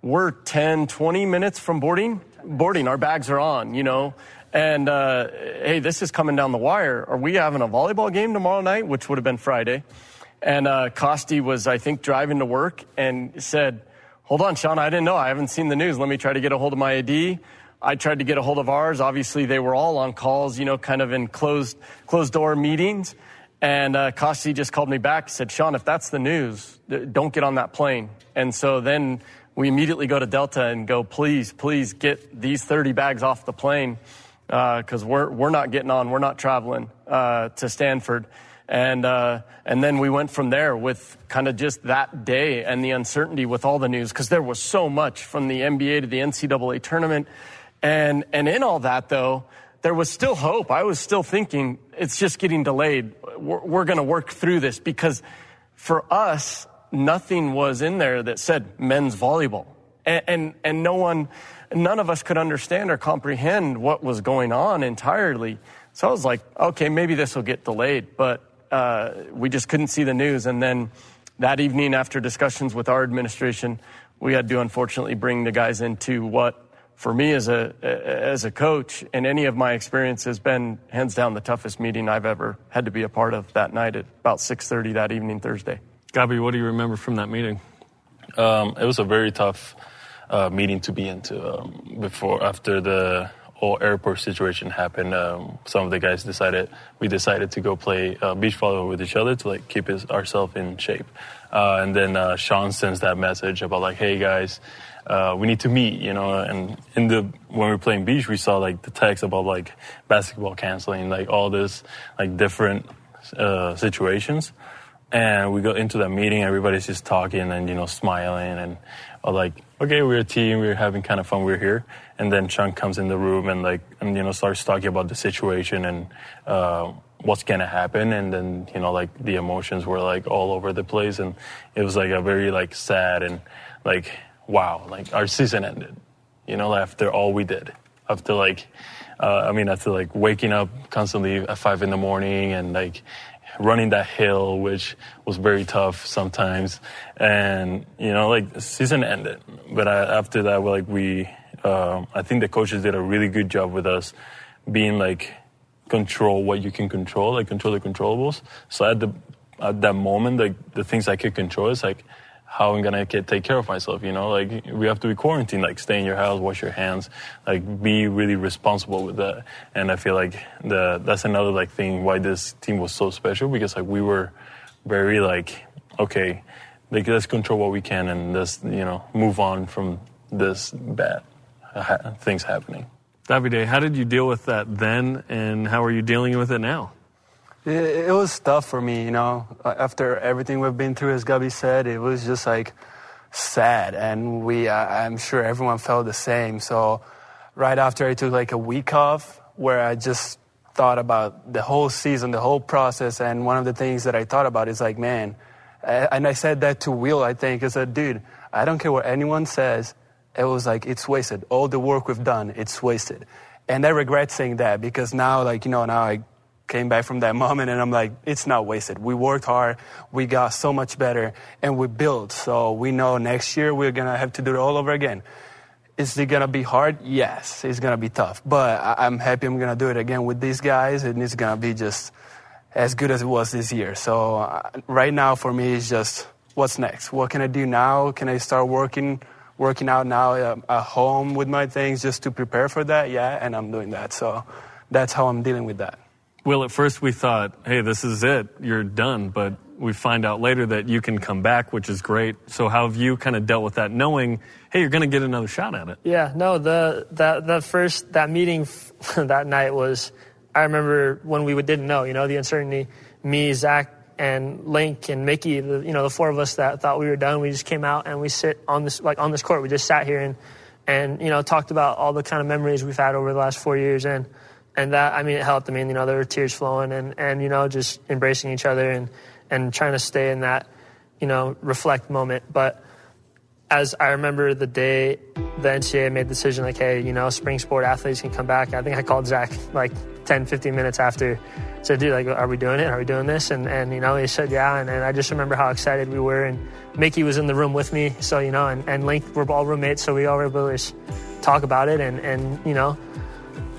We're ten, twenty minutes from boarding. Boarding, our bags are on, you know. And, uh, hey, this is coming down the wire. Are we having a volleyball game tomorrow night, which would have been Friday? And uh, Costi was, I think, driving to work and said, hold on, Shawn, I didn't know. I haven't seen the news. Let me try to get a hold of my I D. I tried to get a hold of ours. Obviously, they were all on calls, you know, kind of in closed, closed-door meetings. And uh, Costi just called me back, said, Shawn, if that's the news, th- don't get on that plane. And so then we immediately go to Delta and go, please, please get these thirty bags off the plane because uh, we're we're not getting on. We're not traveling uh, to Stanford. And uh, and then we went from there with kind of just that day and the uncertainty with all the news because there was so much from the N B A to the N C double A tournament. And and in all that, though, there was still hope. I was still thinking it's just getting delayed. We're, we're going to work through this because for us, nothing was in there that said men's volleyball. And, and and no one, none of us could understand or comprehend what was going on entirely. So I was like, okay, maybe this will get delayed. But uh, we just couldn't see the news. And then that evening after discussions with our administration, we had to unfortunately bring the guys into what, for me as a as a coach and any of my experience has been hands down the toughest meeting I've ever had to be a part of that night at about six thirty that evening Thursday. Gabi, what do you remember from that meeting? Um, it was a very tough uh, meeting to be into. Um, before, after the whole airport situation happened, um, some of the guys decided, we decided to go play uh, beach volleyball with each other to like keep his, ourselves in shape. Uh, and then uh, Shawn sends that message about like, hey guys, Uh, we need to meet, you know, and in the, when we were playing beach, we saw like the text about like basketball canceling, like all this, like different, uh, situations. And we got into that meeting, everybody's just talking and, you know, smiling and like, okay, we're a team, we're having kind of fun, we're here. And then Chunk comes in the room and like, and, you know, starts talking about the situation and, uh, what's going to happen. And then, you know, like the emotions were like all over the place and it was like a very like sad and like, wow, like our season ended, you know, after all we did, after like, uh, I mean, after like waking up constantly at five in the morning and like running that hill, which was very tough sometimes. And, you know, like the season ended. But I, after that, we like we, um, I think the coaches did a really good job with us being like, control what you can control, like control the controllables. So at the, at that moment, like the things I could control is like, how I'm gonna get, take care of myself, you know? Like, we have to be quarantined, like, stay in your house, wash your hands, like, be really responsible with that. And I feel like the, that's another, like, thing why this team was so special, because, like, we were very, like, okay, like, let's control what we can and let's, you know, move on from this bad ha- things happening. Davide, how did you deal with that then, and how are you dealing with it now? It was tough for me, you know, after everything we've been through, as Gabi said, it was just like sad. And we, I'm sure everyone felt the same. So right after I took like a week off where I just thought about the whole season, the whole process. And one of the things that I thought about is like, man, and I said that to Will, I think, I said, dude, I don't care what anyone says. It was like, it's wasted. All the work we've done, it's wasted. And I regret saying that because now, like, you know, now I came back from that moment and I'm like, it's not wasted. We worked hard, we got so much better, and we built. So we know next year we're going to have to do it all over again. Is it going to be hard? Yes, it's going to be tough. But I'm happy I'm going to do it again with these guys, and it's going to be just as good as it was this year. So right now for me, it's just, what's next? What can I do now? Can I start working working out now at home with my things just to prepare for that? Yeah, and I'm doing that. So that's how I'm dealing with that. Well, at first we thought, hey, this is it, you're done. But we find out later that you can come back, which is great. So how have you kind of dealt with that, knowing, hey, you're going to get another shot at it? Yeah, no, the that the first, that meeting that night was, I remember when we didn't know, you know, the uncertainty, me, Zach, and Link, and Mickey, the, you know, the four of us that thought we were done, we just came out and we sit on this, like on this court. We just sat here and, and you know, talked about all the kind of memories we've had over the last four years and, And that, I mean, it helped. I mean, you know, there were tears flowing and, and you know, just embracing each other and, and trying to stay in that, you know, reflect moment. But as I remember the day the N C double A made the decision, like, hey, you know, spring sport athletes can come back. I think I called Zach like ten, fifteen minutes after. So, dude, like, are we doing it? Are we doing this? And, and you know, he said, yeah. And, and I just remember how excited we were. And Mickey was in the room with me. So, you know, and, and Link, we're all roommates. So we all were able to just talk about it and, and, you know,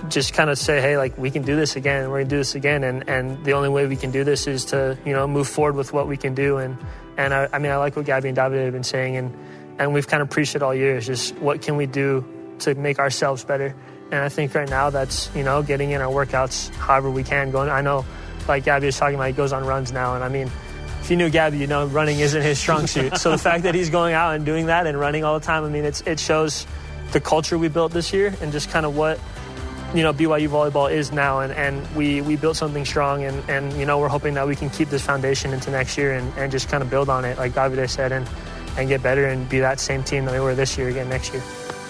just kind of say, hey, like, we can do this again. We're going to do this again. And, and the only way we can do this is to, you know, move forward with what we can do. And, and I, I mean, I like what Gabi and Davide have been saying. And, and we've kind of preached it all year. It's just what can we do to make ourselves better? And I think right now that's, you know, getting in our workouts however we can. Going, I know, like Gabi was talking about, he goes on runs now. And, I mean, if you knew Gabi, you know running isn't his strong suit. So the fact that he's going out and doing that and running all the time, I mean, it's it shows the culture we built this year and just kind of what, you know, B Y U volleyball is now. And, and we, we built something strong. And, and, you know, we're hoping that we can keep this foundation into next year and, and just kind of build on it, like Davide said, and, and get better and be that same team that we were this year again next year.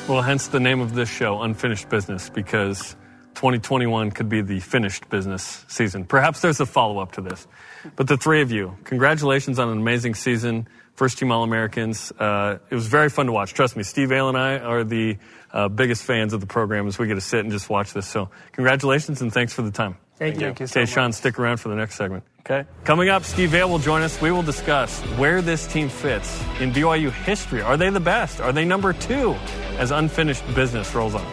Well, hence the name of this show, Unfinished Business, because twenty twenty-one could be the finished business season. Perhaps there's a follow-up to this. But the three of you, congratulations on an amazing season, first-team All-Americans. Uh, it was very fun to watch. Trust me, Steve Ale and I are the uh, biggest fans of the program as we get to sit and just watch this. So congratulations and thanks for the time. Thank, Thank you. you. Thank you so okay, much. Shawn, stick around for the next segment. Okay. Coming up, Steve Vail will join us. We will discuss where this team fits in B Y U history. Are they the best? Are they number two? As Unfinished Business rolls on.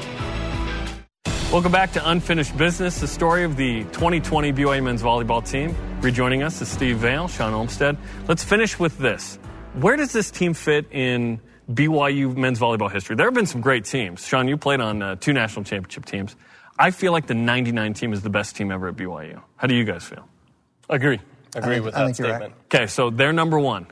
Welcome back to Unfinished Business, the story of the twenty twenty B Y U men's volleyball team. Rejoining us is Steve Vail, Shawn Olmstead. Let's finish with this. Where does this team fit in B Y U men's volleyball history? There have been some great teams. Shawn, you played on uh, two national championship teams. I feel like the ninety-nine team is the best team ever at B Y U. How do you guys feel? Agree. Agree think, with that statement. Right. Okay, so they're number one.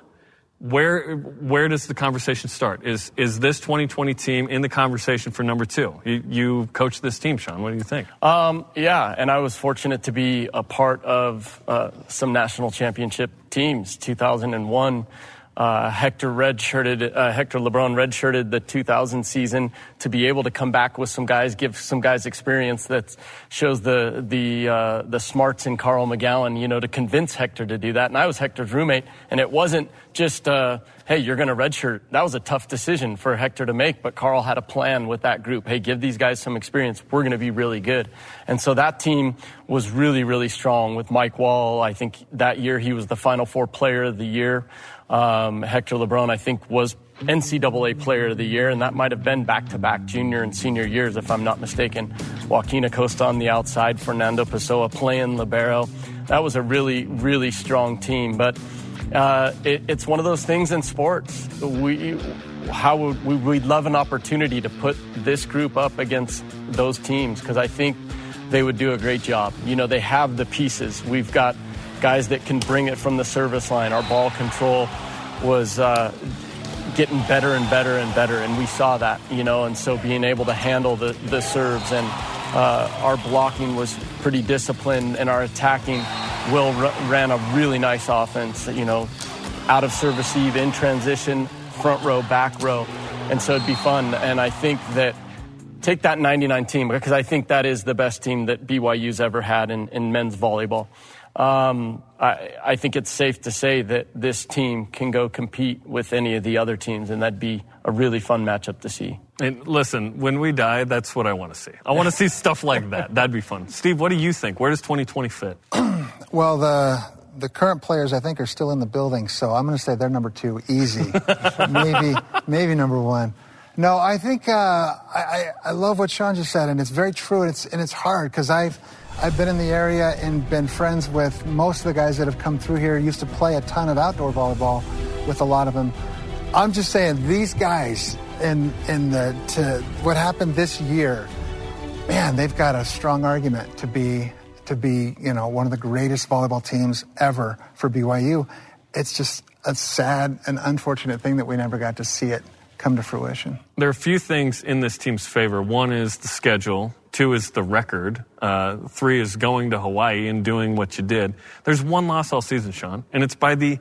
Where where does the conversation start? Is is this twenty twenty team in the conversation for number two? You, you coached this team, Shawn. What do you think? Um, yeah, and I was fortunate to be a part of uh, some national championship teams. two thousand one, uh, Hector redshirted, uh, Hector LeBron redshirted the two thousand season to be able to come back with some guys, give some guys experience that shows the the uh, the smarts in Carl McGowan. You know, to convince Hector to do that, and I was Hector's roommate, and it wasn't just, uh, hey, you're going to redshirt. That was a tough decision for Hector to make, but Carl had a plan with that group. Hey, give these guys some experience. We're going to be really good. And so that team was really, really strong with Mike Wall. I think that year he was the Final Four player of the year. Um, Hector LeBron, I think, was N C double A player of the year, and that might have been back-to-back junior and senior years, if I'm not mistaken. Joaquin Acosta on the outside, Fernando Pessoa playing libero. That was a really, really strong team, but Uh, it, it's one of those things in sports. We, how would we, we'd love an opportunity to put this group up against those teams, because I think they would do a great job. You know, they have the pieces. We've got guys that can bring it from the service line. Our ball control was uh, getting better and better and better, and we saw that, you know, and so being able to handle the, the serves, and uh, our blocking was pretty disciplined, and our attacking. Will ran a really nice offense, you know, out of service eve, in transition, front row, back row. And so it'd be fun. And I think that take that ninety-nine team, because I think that is the best team that B Y U's ever had in, in men's volleyball. Um, I, I think it's safe to say that this team can go compete with any of the other teams, and that'd be a really fun matchup to see. And listen, when we die, that's what I want to see. I want to see stuff like that. That'd be fun. Steve, what do you think? Where does twenty twenty fit? Well, the the current players, I think, are still in the building, so I'm going to say they're number two, easy. maybe maybe number one. No, I think uh, I, I love what Shawn just said, and it's very true, and it's and it's hard, because I've I've been in the area and been friends with most of the guys that have come through here, used to play a ton of outdoor volleyball with a lot of them. I'm just saying, these guys in in the to what happened this year, man, they've got a strong argument to be. to be, you know, one of the greatest volleyball teams ever for B Y U. It's just a sad and unfortunate thing that we never got to see it come to fruition. There are a few things in this team's favor. One is the schedule. Two is the record. Uh, three is going to Hawaii and doing what you did. There's one loss all season, Shawn, and it's by the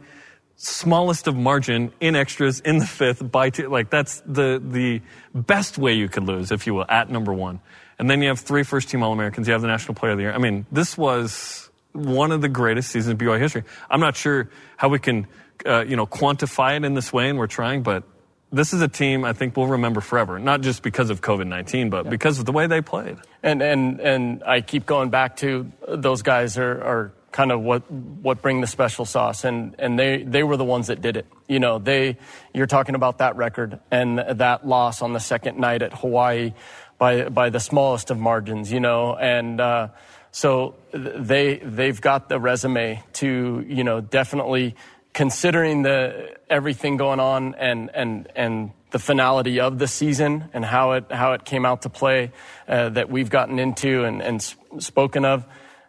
smallest of margin in extras in the fifth by two. Like, that's the the best way you could lose, if you will, at number one. And then you have three first-team All-Americans. You have the National Player of the Year. I mean, this was one of the greatest seasons in B Y U history. I'm not sure how we can, uh, you know, quantify it in this way, and we're trying, but this is a team I think we'll remember forever, not just because of COVID nineteen, but yeah. because of the way they played. And and and I keep going back to those guys are, are kind of what what bring the special sauce, and, and they, they were the ones that did it. You know, they you're talking about that record and that loss on the second night at Hawaii by by the smallest of margins, you know, and uh, so they they've got the resume to, you know, definitely. Considering the everything going on and, and and the finality of the season and how it how it came out to play uh, that we've gotten into and, and spoken of,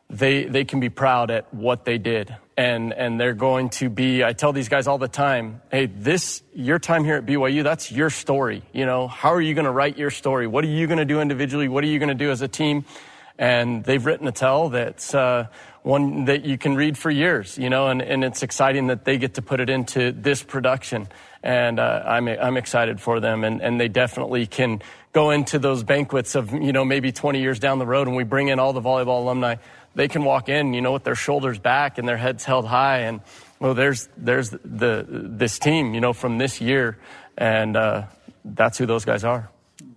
they they can be proud at what they did. And and they're going to be, I tell these guys all the time, hey, this, your time here at B Y U, that's your story. You know, how are you going to write your story? What are you going to do individually? What are you going to do as a team? And they've written a tell that's... Uh, one that you can read for years, you know, and, and it's exciting that they get to put it into this production. And uh, I'm I'm excited for them. And, and they definitely can go into those banquets of, you know, maybe twenty years down the road when we bring in all the volleyball alumni. They can walk in, you know, with their shoulders back and their heads held high. And, well, there's there's the this team, you know, from this year. And uh, that's who those guys are.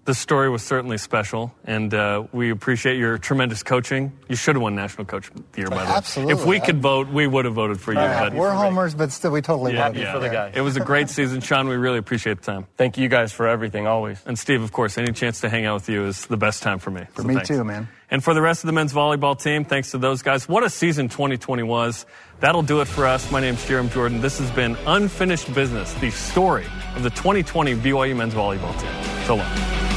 This story was certainly special, and uh, we appreciate your tremendous coaching. You should have won National Coach of the Year, by the way. Absolutely. If we could vote, we would have voted for you. Right. But we're homers, but still, we totally yeah, voted yeah. for the guy. It was a great season, Shawn. We really appreciate the time. Thank you guys for everything, always. And Steve, of course, any chance to hang out with you is the best time for me. For so me thanks. too, man. And for the rest of the men's volleyball team, thanks to those guys. What a season twenty twenty was. That'll do it for us. My name's Jeremy Jordan. This has been Unfinished Business, the story of the twenty twenty B Y U men's volleyball team. So long.